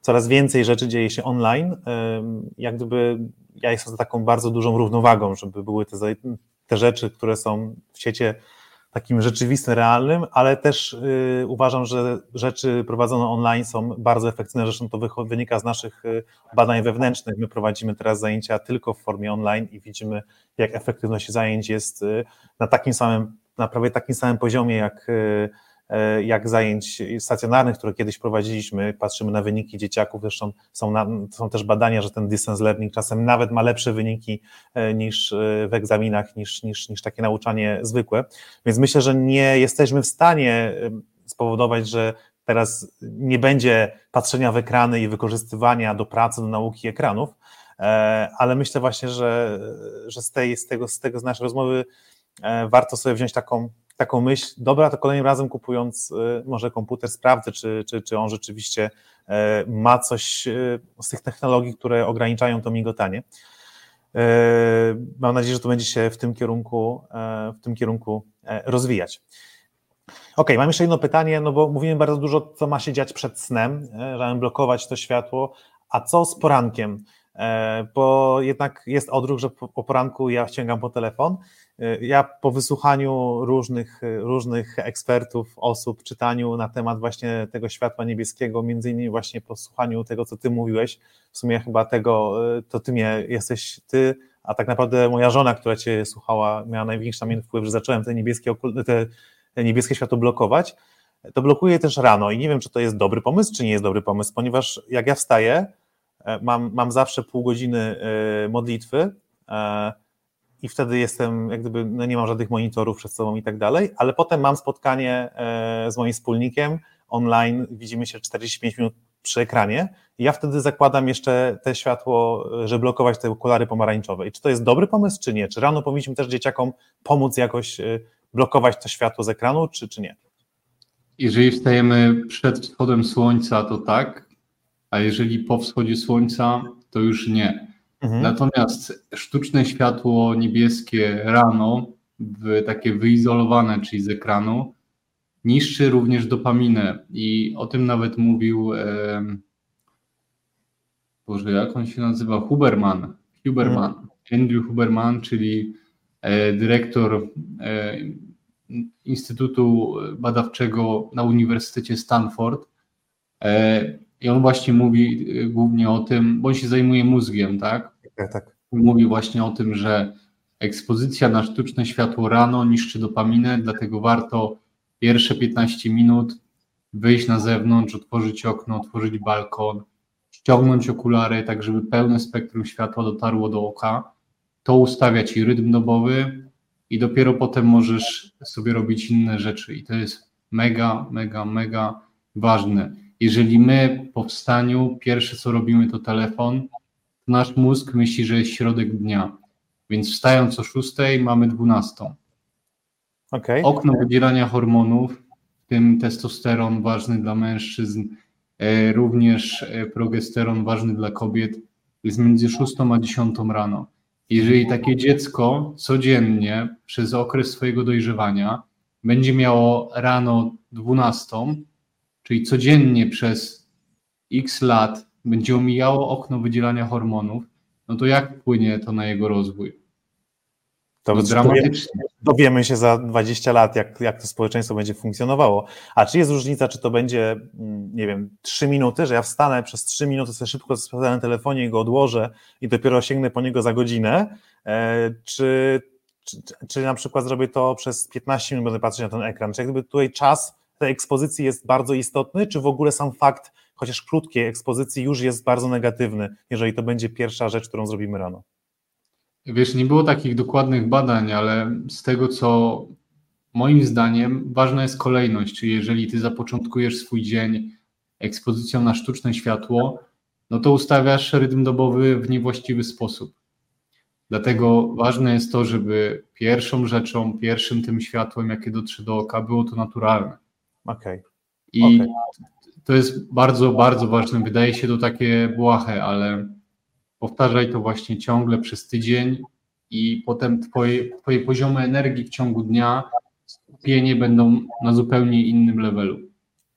coraz więcej rzeczy dzieje się online. Jak gdyby ja jestem za taką bardzo dużą równowagą, żeby były te, te rzeczy, które są w sieci takim rzeczywistym, realnym, ale też y, uważam, że rzeczy prowadzone online są bardzo efektywne. Zresztą to wycho- wynika z naszych y, badań wewnętrznych. My prowadzimy teraz zajęcia tylko w formie online i widzimy, jak efektywność zajęć jest y, na takim samym, na prawie takim samym poziomie, jak, y, y, jak zajęć stacjonarnych, które kiedyś prowadziliśmy. Patrzymy na wyniki dzieciaków, zresztą są, na, są też badania, że ten distance learning czasem nawet ma lepsze wyniki y, niż y, w egzaminach, niż, niż, niż takie nauczanie zwykłe. Więc myślę, że nie jesteśmy w stanie spowodować, że teraz nie będzie patrzenia w ekrany i wykorzystywania do pracy, do nauki ekranów, y, ale myślę właśnie, że, że z, tej, z, tego, z tego z naszej rozmowy warto sobie wziąć taką, taką myśl, dobra, to kolejnym razem kupując może komputer sprawdzę, czy, czy, czy on rzeczywiście ma coś z tych technologii, które ograniczają to migotanie. Mam nadzieję, że to będzie się w tym kierunku, w tym kierunku rozwijać. Okej, mam jeszcze jedno pytanie, no bo mówimy bardzo dużo, co ma się dziać przed snem, żeby blokować to światło, a co z porankiem? Bo jednak jest odruch, że po poranku ja sięgam po telefon. Ja po wysłuchaniu różnych, różnych ekspertów, osób, czytaniu na temat właśnie tego światła niebieskiego, między innymi właśnie po słuchaniu tego, co ty mówiłeś, w sumie chyba tego, to ty mnie jesteś ty, a tak naprawdę moja żona, która cię słuchała, miała największy na mnie wpływ, że zacząłem te niebieskie, te niebieskie światło blokować. To blokuje też rano i nie wiem, czy to jest dobry pomysł, czy nie jest dobry pomysł, ponieważ jak ja wstaję, mam, mam zawsze pół godziny modlitwy, i wtedy jestem, jak gdyby, no nie mam żadnych monitorów przed sobą i tak dalej, ale potem mam spotkanie z moim wspólnikiem online, widzimy się czterdzieści pięć minut przy ekranie i ja wtedy zakładam jeszcze te światło, żeby blokować te okulary pomarańczowe. I czy to jest dobry pomysł, czy nie? Czy rano powinniśmy też dzieciakom pomóc jakoś blokować to światło z ekranu, czy, czy nie? Jeżeli wstajemy przed wschodem słońca, to tak, a jeżeli po wschodzie słońca, to już nie. Natomiast sztuczne światło niebieskie rano, w takie wyizolowane, czyli z ekranu, niszczy również dopaminę i o tym nawet mówił, e, Boże, jak on się nazywa? Huberman, Huberman, Andrew Huberman, czyli e, dyrektor e, Instytutu Badawczego na Uniwersytecie Stanford. E, I on właśnie mówi głównie o tym, bo on się zajmuje mózgiem, tak? Tak, tak. Mówi właśnie o tym, że ekspozycja na sztuczne światło rano niszczy dopaminę, dlatego warto pierwsze piętnaście minut wyjść na zewnątrz, otworzyć okno, otworzyć balkon, ściągnąć okulary, tak żeby pełne spektrum światła dotarło do oka. To ustawia ci rytm dobowy i dopiero potem możesz sobie robić inne rzeczy. I to jest mega, mega, mega ważne. Jeżeli my po wstaniu pierwsze co robimy to telefon, to nasz mózg myśli, że jest środek dnia, więc wstając o szóstej mamy dwunastą. Okay. Okno wydzielania hormonów, w tym testosteron ważny dla mężczyzn, również progesteron ważny dla kobiet, jest między szóstą a dziesiątą rano. Jeżeli takie dziecko codziennie przez okres swojego dojrzewania będzie miało rano dwunastą, czyli codziennie przez x lat będzie omijało okno wydzielania hormonów, no to jak wpłynie to na jego rozwój? To no dramatycznie. Dowiemy się za dwadzieścia lat, jak, jak to społeczeństwo będzie funkcjonowało. A czy jest różnica, czy to będzie, nie wiem, trzy minuty, że ja wstanę przez trzy minuty, sobie szybko sprawdzę na telefonie i go odłożę i dopiero sięgnę po niego za godzinę, czy, czy, czy na przykład zrobię to przez piętnaście minut, będę patrzeć na ten ekran? Czy jakby tutaj czas tej ekspozycji jest bardzo istotny, czy w ogóle sam fakt, chociaż krótkiej ekspozycji już jest bardzo negatywny, jeżeli to będzie pierwsza rzecz, którą zrobimy rano? Wiesz, nie było takich dokładnych badań, ale z tego, co moim zdaniem ważna jest kolejność, czyli jeżeli ty zapoczątkujesz swój dzień ekspozycją na sztuczne światło, no to ustawiasz rytm dobowy w niewłaściwy sposób. Dlatego ważne jest to, żeby pierwszą rzeczą, pierwszym tym światłem, jakie dotrze do oka, było to naturalne. Okay. I okay. to jest bardzo, bardzo ważne. Wydaje się to takie błahe, ale powtarzaj to właśnie ciągle przez tydzień i potem twoje, twoje poziomy energii w ciągu dnia, skupienie będą na zupełnie innym levelu.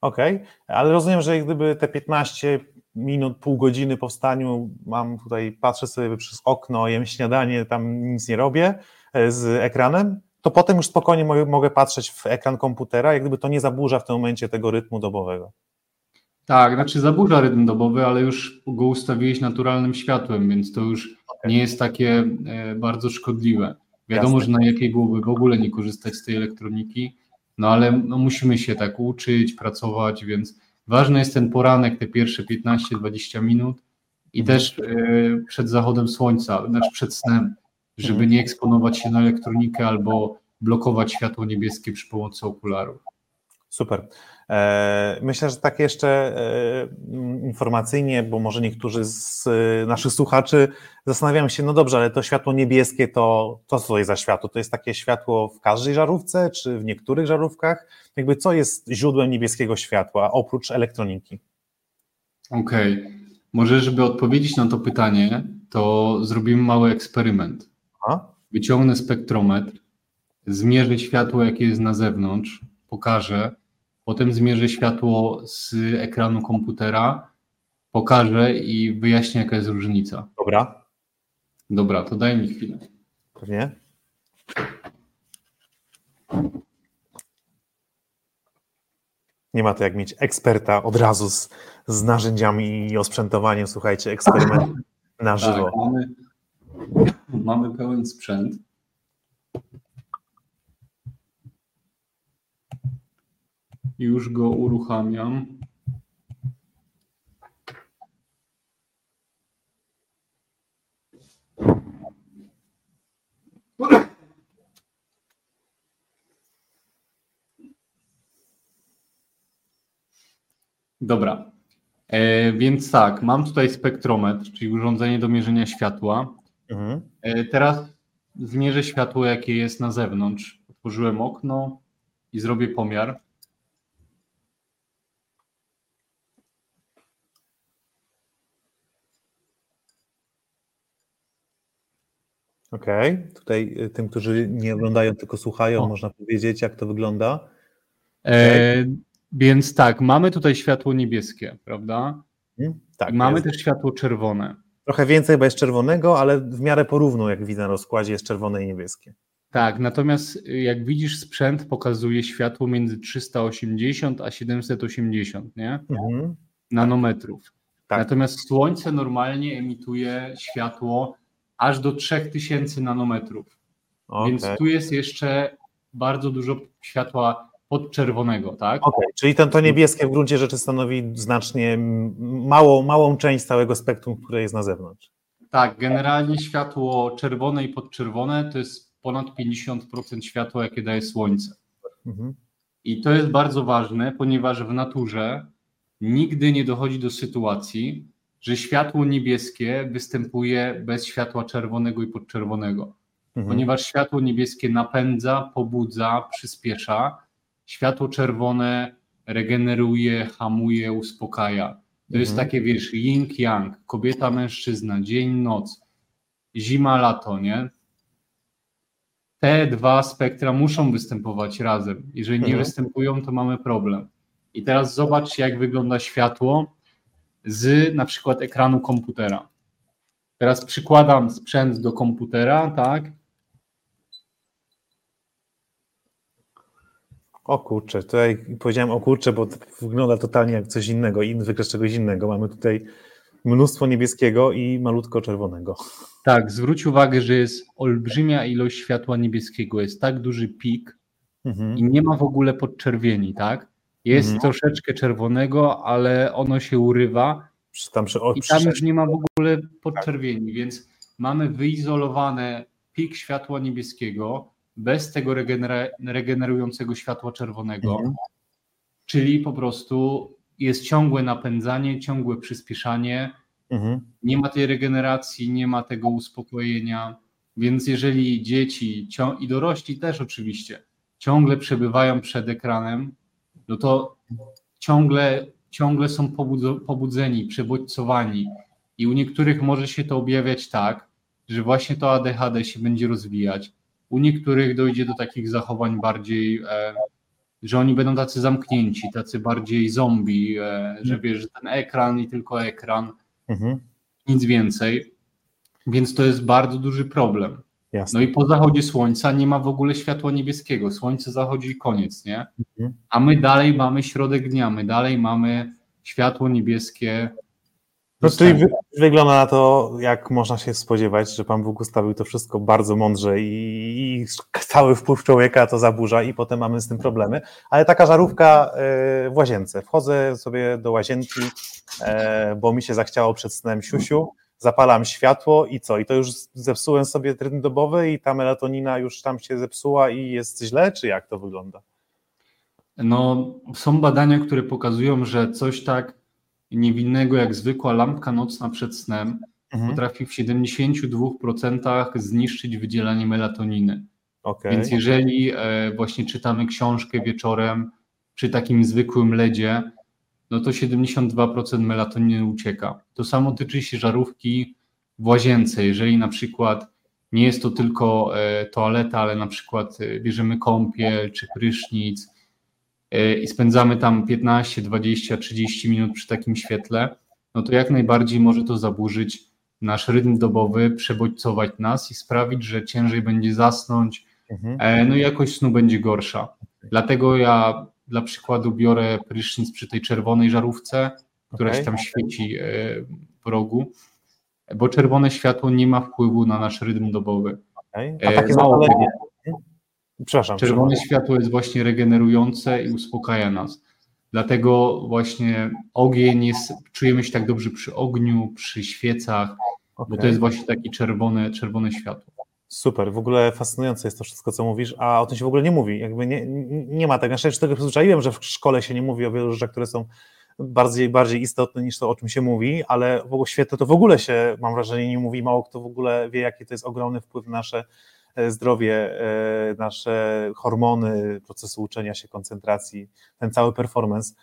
Okej, okay. Ale rozumiem, że gdyby te piętnaście minut, pół godziny po wstaniu mam tutaj, patrzę sobie przez okno, jem śniadanie, tam nic nie robię z ekranem, to potem już spokojnie mogę patrzeć w ekran komputera, jak gdyby to nie zaburza w tym momencie tego rytmu dobowego. Tak, znaczy zaburza rytm dobowy, ale już go ustawiłeś naturalnym światłem, więc to już nie jest takie bardzo szkodliwe. Wiadomo, jasne, że najlepiej byłoby w ogóle nie korzystać z tej elektroniki, no ale no, musimy się tak uczyć, pracować, więc ważny jest ten poranek, te pierwsze piętnaście do dwudziestu minut i też yy, przed zachodem słońca, znaczy przed snem, żeby nie eksponować się na elektronikę albo blokować światło niebieskie przy pomocy okularów. Super. Myślę, że tak jeszcze informacyjnie, bo może niektórzy z naszych słuchaczy zastanawiają się, no dobrze, ale to światło niebieskie, to, to co to jest za światło? To jest takie światło w każdej żarówce, czy w niektórych żarówkach? Jakby co jest źródłem niebieskiego światła, oprócz elektroniki? Okej. Okay. Może, żeby odpowiedzieć na to pytanie, to zrobimy mały eksperyment. Aha. Wyciągnę spektrometr, zmierzę światło, jakie jest na zewnątrz, pokażę, potem zmierzę światło z ekranu komputera, pokażę i wyjaśnię, jaka jest różnica. Dobra. Dobra, to daj mi chwilę. Pewnie. Nie ma to jak mieć eksperta od razu z, z narzędziami i osprzętowaniem. Słuchajcie, eksperyment na żywo. Tak, mamy, mamy pełen sprzęt. Już go uruchamiam. Dobra, e, więc tak, mam tutaj spektrometr, czyli urządzenie do mierzenia światła. Mhm. E, teraz zmierzę światło, jakie jest na zewnątrz. Otworzyłem okno i zrobię pomiar. Okej, okay. Tutaj tym, którzy nie oglądają, tylko słuchają, o. Można powiedzieć, jak to wygląda. E, więc tak, mamy tutaj światło niebieskie, prawda? Hmm? Tak. Mamy jest. Też światło czerwone. Trochę więcej chyba jest czerwonego, ale w miarę porówno, jak widzę na rozkładzie, jest czerwone i niebieskie. Tak, natomiast jak widzisz, sprzęt pokazuje światło między trzysta osiemdziesiąt a siedemset osiemdziesiąt, nie? Mhm. Nanometrów. Tak. Natomiast słońce normalnie emituje światło aż do trzy tysiące nanometrów. Okay. Więc tu jest jeszcze bardzo dużo światła podczerwonego, tak? Okay. Czyli ten, to niebieskie w gruncie rzeczy stanowi znacznie małą, małą część całego spektrum, które jest na zewnątrz. Tak, generalnie światło czerwone i podczerwone to jest ponad pięćdziesiąt procent światła, jakie daje słońce. Mhm. I to jest bardzo ważne, ponieważ w naturze nigdy nie dochodzi do sytuacji, że światło niebieskie występuje bez światła czerwonego i podczerwonego, mhm. ponieważ światło niebieskie napędza, pobudza, przyspiesza, światło czerwone regeneruje, hamuje, uspokaja. To mhm. jest takie, wiesz, yin-yang, kobieta, mężczyzna, dzień, noc, zima, lato, nie? Te dwa spektra muszą występować razem. Jeżeli nie mhm. występują, to mamy problem. I teraz zobacz, jak wygląda światło z na przykład ekranu komputera. Teraz przykładam sprzęt do komputera, tak? O kurczę, tutaj powiedziałem o kurczę, bo wygląda totalnie jak coś innego i wykres czegoś innego. Mamy tutaj mnóstwo niebieskiego i malutko czerwonego. Tak, zwróć uwagę, że jest olbrzymia ilość światła niebieskiego, jest tak duży pik mhm. i nie ma w ogóle podczerwieni, tak? Jest hmm. troszeczkę czerwonego, ale ono się urywa tam przy, o, i tam już nie ma w ogóle podczerwieni, tak. Więc mamy wyizolowany pik światła niebieskiego bez tego regener- regenerującego światła czerwonego, hmm. czyli po prostu jest ciągłe napędzanie, ciągłe przyspieszanie, hmm. nie ma tej regeneracji, nie ma tego uspokojenia, więc jeżeli dzieci cią- i dorośli też oczywiście ciągle przebywają przed ekranem, no to ciągle ciągle są pobudzeni, przebodźcowani i u niektórych może się to objawiać tak, że właśnie to A D H D się będzie rozwijać. U niektórych dojdzie do takich zachowań bardziej, że oni będą tacy zamknięci, tacy bardziej zombie, że wiesz, że ten ekran i tylko ekran, mhm. nic więcej. Więc to jest bardzo duży problem. Jasne. No i po zachodzie słońca nie ma w ogóle światła niebieskiego. Słońce zachodzi i koniec, nie? Mhm. A my dalej mamy środek dnia, my dalej mamy światło niebieskie. No, czyli wy, wygląda na to, jak można się spodziewać, że Pan Bóg ustawił to wszystko bardzo mądrze i, i cały wpływ człowieka to zaburza i potem mamy z tym problemy. Ale taka żarówka y, w łazience. Wchodzę sobie do łazienki, y, bo mi się zachciało przed snem siusiu, zapalam światło i co? I to już zepsułem sobie rytm dobowy i ta melatonina już tam się zepsuła i jest źle, czy jak to wygląda? No, są badania, które pokazują, że coś tak niewinnego jak zwykła lampka nocna przed snem mhm. potrafi w siedemdziesiąt dwa procent zniszczyć wydzielanie melatoniny. Okay. Więc jeżeli e, właśnie czytamy książkę wieczorem przy takim zwykłym ledzie, no to siedemdziesiąt dwa procent melatoniny ucieka. To samo tyczy się żarówki w łazience. Jeżeli na przykład nie jest to tylko e, toaleta, ale na przykład e, bierzemy kąpiel czy prysznic, i spędzamy tam piętnaście, dwadzieścia, trzydzieści minut przy takim świetle, no to jak najbardziej może to zaburzyć nasz rytm dobowy, przebodźcować nas i sprawić, że ciężej będzie zasnąć, mhm. no i jakość snu będzie gorsza. Dlatego ja dla przykładu biorę prysznic przy tej czerwonej żarówce, która okay. się tam świeci w rogu, bo czerwone światło nie ma wpływu na nasz rytm dobowy. Okay. A takie mało Przepraszam, Czerwone przepraszam. światło jest właśnie regenerujące i uspokaja nas. Dlatego właśnie ogień jest, czujemy się tak dobrze przy ogniu, przy świecach, okay. bo to jest właśnie takie czerwone, czerwone światło. Super, w ogóle fascynujące jest to wszystko, co mówisz, a o tym się w ogóle nie mówi. Jakby nie, nie ma tak. Na szczęście tego przyzwyczaiłem, że w szkole się nie mówi o wielu rzeczach, które są bardziej, bardziej istotne niż to, o czym się mówi, ale w ogóle świetle to w ogóle się, mam wrażenie, nie mówi. Mało kto w ogóle wie, jaki to jest ogromny wpływ na nasze zdrowie, nasze hormony, procesy uczenia się, koncentracji, ten cały performance,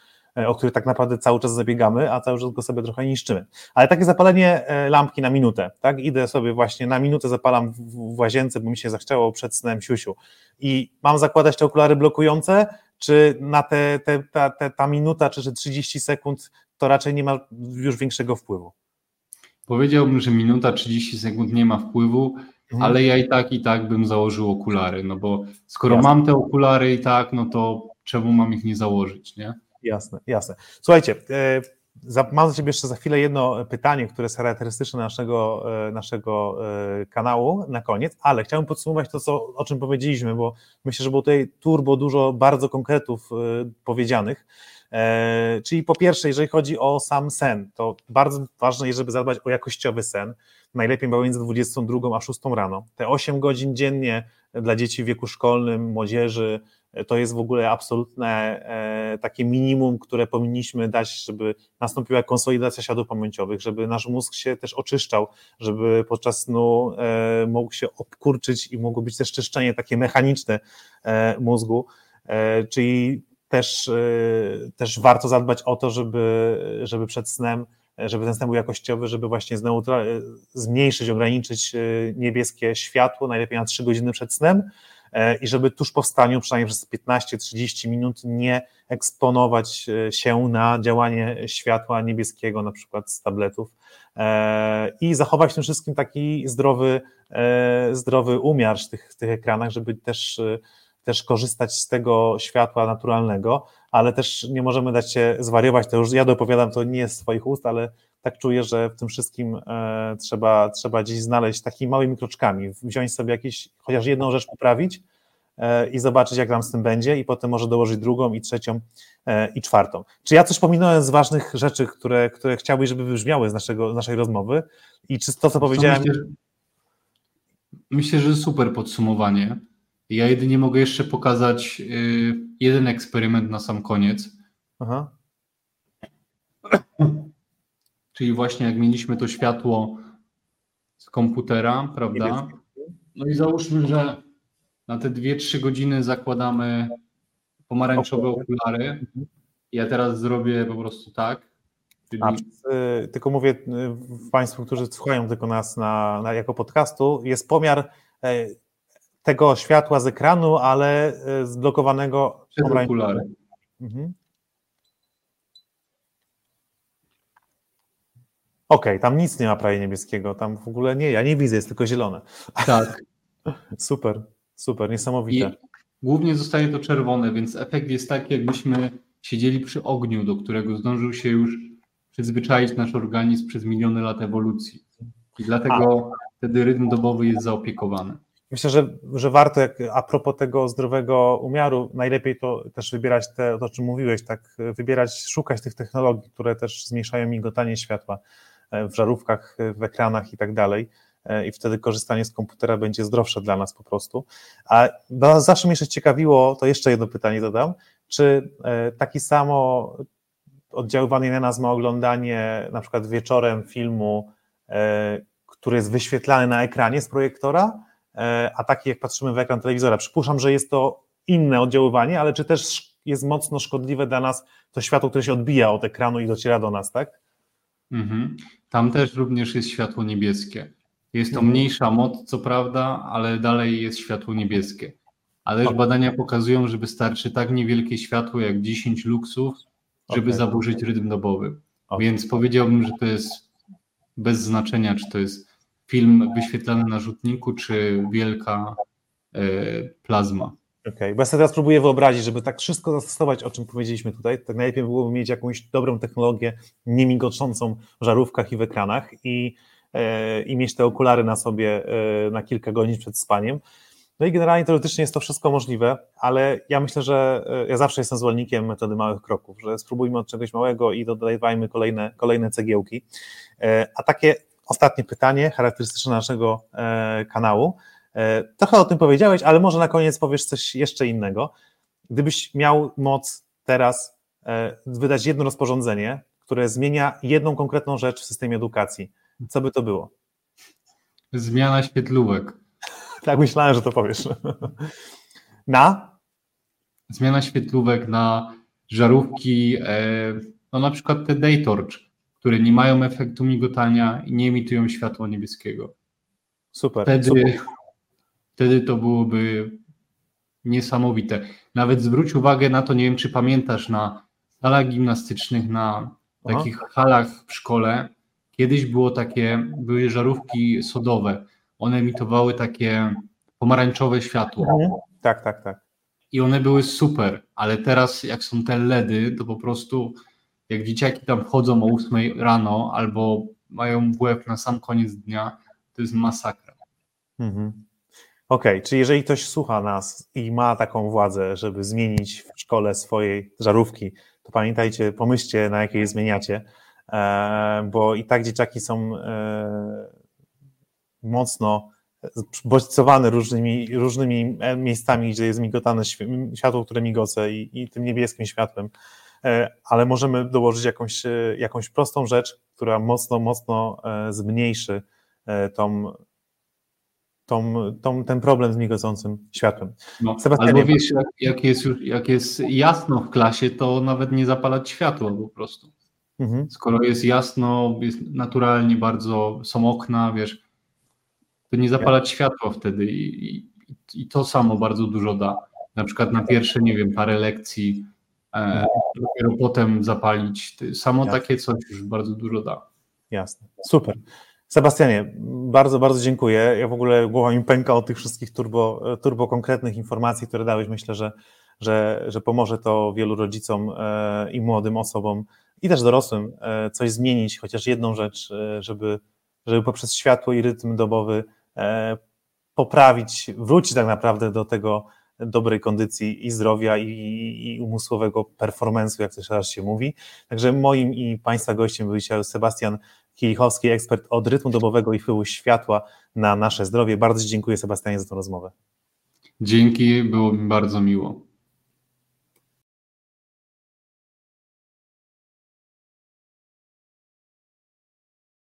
o który tak naprawdę cały czas zabiegamy, a cały czas go sobie trochę niszczymy. Ale takie zapalenie lampki na minutę, tak? Idę sobie właśnie na minutę, zapalam w łazience, bo mi się zachciało przed snem siusiu. I mam zakładać te okulary blokujące, czy na te, te, ta, te, ta minuta, czy, czy trzydzieści sekund to raczej nie ma już większego wpływu? Powiedziałbym, że minuta, trzydzieści sekund nie ma wpływu, ale ja i tak, i tak bym założył okulary, no bo skoro jasne. mam te okulary i tak, no to czemu mam ich nie założyć, nie? Jasne, jasne. Słuchajcie, mam do Ciebie jeszcze za chwilę jedno pytanie, które jest charakterystyczne naszego, naszego kanału na koniec, ale chciałbym podsumować to, co, o czym powiedzieliśmy, bo myślę, że było tutaj turbo dużo bardzo konkretów powiedzianych. Czyli po pierwsze, jeżeli chodzi o sam sen, to bardzo ważne jest, żeby zadbać o jakościowy sen, najlepiej pomiędzy dwudziestą drugą a szóstą rano. Te osiem godzin dziennie dla dzieci w wieku szkolnym, młodzieży, to jest w ogóle absolutne takie minimum, które powinniśmy dać, żeby nastąpiła konsolidacja śladów pamięciowych, żeby nasz mózg się też oczyszczał, żeby podczas snu mógł się obkurczyć i mogło być też czyszczenie takie mechaniczne mózgu, czyli Też, też warto zadbać o to, żeby, żeby przed snem, żeby ten sen był jakościowy, żeby właśnie zneutra- zmniejszyć, ograniczyć niebieskie światło, najlepiej na trzy godziny przed snem i żeby tuż po wstaniu, przynajmniej przez piętnaście trzydzieści minut nie eksponować się na działanie światła niebieskiego, na przykład z tabletów i zachować w tym wszystkim taki zdrowy, zdrowy umiar w tych, tych ekranach, żeby też też korzystać z tego światła naturalnego, ale też nie możemy dać się zwariować, to już ja dopowiadam, to nie jest z swoich ust, ale tak czuję, że w tym wszystkim e, trzeba, trzeba gdzieś znaleźć takimi małymi kroczkami, wziąć sobie jakieś, chociaż jedną rzecz poprawić e, i zobaczyć, jak nam z tym będzie i potem może dołożyć drugą i trzecią e, i czwartą. Czy ja coś pominąłem z ważnych rzeczy, które, które chciałbyś, żeby wybrzmiały z, naszego, z naszej rozmowy i czy to, co powiedziałem... Myślę, myślę, że super podsumowanie. Ja jedynie mogę jeszcze pokazać jeden eksperyment na sam koniec. Aha. Czyli właśnie jak mieliśmy to światło z komputera, prawda? No i załóżmy, że na te dwie trzy godziny zakładamy pomarańczowe okulary ja teraz zrobię po prostu tak. Czyli... A, tylko mówię Państwu, którzy słuchają tylko nas na, na, jako podcastu, jest pomiar tego światła z ekranu, ale zblokowanego przez okulary. Mhm. Okej, okay, tam nic nie ma prawie niebieskiego, tam w ogóle nie, ja nie widzę, jest tylko zielone. Tak. Super, super, niesamowite. I głównie zostaje to czerwone, więc efekt jest taki, jakbyśmy siedzieli przy ogniu, do którego zdążył się już przyzwyczaić nasz organizm przez miliony lat ewolucji. I dlatego a. wtedy rytm dobowy jest zaopiekowany. Myślę, że, że warto, jak a propos tego zdrowego umiaru, najlepiej to też wybierać te, to, o czym mówiłeś, tak, wybierać, szukać tych technologii, które też zmniejszają migotanie światła w żarówkach, w ekranach i tak dalej. I wtedy korzystanie z komputera będzie zdrowsze dla nas po prostu. A zawsze mnie jeszcze ciekawiło, to jeszcze jedno pytanie dodam, czy takie samo oddziaływanie na nas ma oglądanie na przykład wieczorem filmu, który jest wyświetlany na ekranie z projektora, a taki jak patrzymy w ekran telewizora. Przypuszczam, że jest to inne oddziaływanie, ale czy też jest mocno szkodliwe dla nas to światło, które się odbija od ekranu i dociera do nas, tak? Mhm. Tam też również jest światło niebieskie. Jest to mniejsza moc, co prawda, ale dalej jest światło niebieskie. Ale też badania pokazują, że wystarczy tak niewielkie światło jak dziesięć luksów, żeby okay. zaburzyć rytm dobowy. Okay. Więc powiedziałbym, że to jest bez znaczenia, czy to jest film wyświetlany na rzutniku, czy wielka y, plazma. Okej, okay. bo ja sobie teraz próbuję wyobrazić, żeby tak wszystko zastosować, o czym powiedzieliśmy tutaj, tak najlepiej byłoby mieć jakąś dobrą technologię niemigoczącą w żarówkach i w ekranach i i mieć te okulary na sobie na kilka godzin przed spaniem. No i generalnie teoretycznie jest to wszystko możliwe, ale ja myślę, że ja zawsze jestem zwolennikiem metody małych kroków, że spróbujmy od czegoś małego i dodawajmy kolejne, kolejne cegiełki. A takie ostatnie pytanie charakterystyczne naszego kanału. Trochę o tym powiedziałeś, ale może na koniec powiesz coś jeszcze innego. Gdybyś miał moc teraz wydać jedno rozporządzenie, które zmienia jedną konkretną rzecz w systemie edukacji, co by to było? Zmiana świetlówek. Tak myślałem, że to powiesz. Na? Zmiana świetlówek na żarówki, no na przykład te Daytorch, które nie mają efektu migotania i nie emitują światła niebieskiego. Super. Wtedy, super. wtedy to byłoby niesamowite. Nawet zwróć uwagę na to, nie wiem, czy pamiętasz, na salach gimnastycznych, na takich aha. halach w szkole. Kiedyś było takie, były żarówki sodowe, one emitowały takie pomarańczowe światło. Tak, tak, tak. I one były super, ale teraz jak są te LEDy, to po prostu jak dzieciaki tam wchodzą o ósmej rano albo mają W F na sam koniec dnia, to jest masakra. Mhm. Okej, okay, czyli jeżeli ktoś słucha nas i ma taką władzę, żeby zmienić w szkole swojej żarówki, to pamiętajcie, pomyślcie, na jakiej je zmieniacie. Bo i tak dzieciaki są mocno bodźcowane różnymi, różnymi miejscami, gdzie jest migotane światło, które migoce i, i tym niebieskim światłem, ale możemy dołożyć jakąś, jakąś prostą rzecz, która mocno, mocno zmniejszy tą, tą, tą, ten problem z migocącym światłem. No, Sebastianie, ale wiesz, jak, jak, jest, jak jest jasno w klasie, to nawet nie zapalać światła po prostu. Skoro jest jasno, jest naturalnie bardzo, są okna, wiesz, to nie zapalać światła wtedy i, i, i to samo bardzo dużo da. Na przykład na pierwsze, nie wiem, parę lekcji, e, dopiero potem zapalić. Samo jasne. Takie coś już bardzo dużo da. Jasne, super. Sebastianie, bardzo, bardzo dziękuję. Ja w ogóle głowa mi pęka od tych wszystkich turbo, turbo konkretnych informacji, które dałeś. Myślę, że, że, że pomoże to wielu rodzicom e, i młodym osobom, i też dorosłym coś zmienić, chociaż jedną rzecz, żeby, żeby poprzez światło i rytm dobowy poprawić, wrócić tak naprawdę do tego dobrej kondycji i zdrowia i, i umysłowego performance'u, jak to teraz się mówi. Także moim i Państwa gościem był dzisiaj Sebastian Kilichowski, ekspert od rytmu dobowego i wpływu światła na nasze zdrowie. Bardzo dziękuję, Sebastianie, za tę rozmowę. Dzięki, było mi bardzo miło.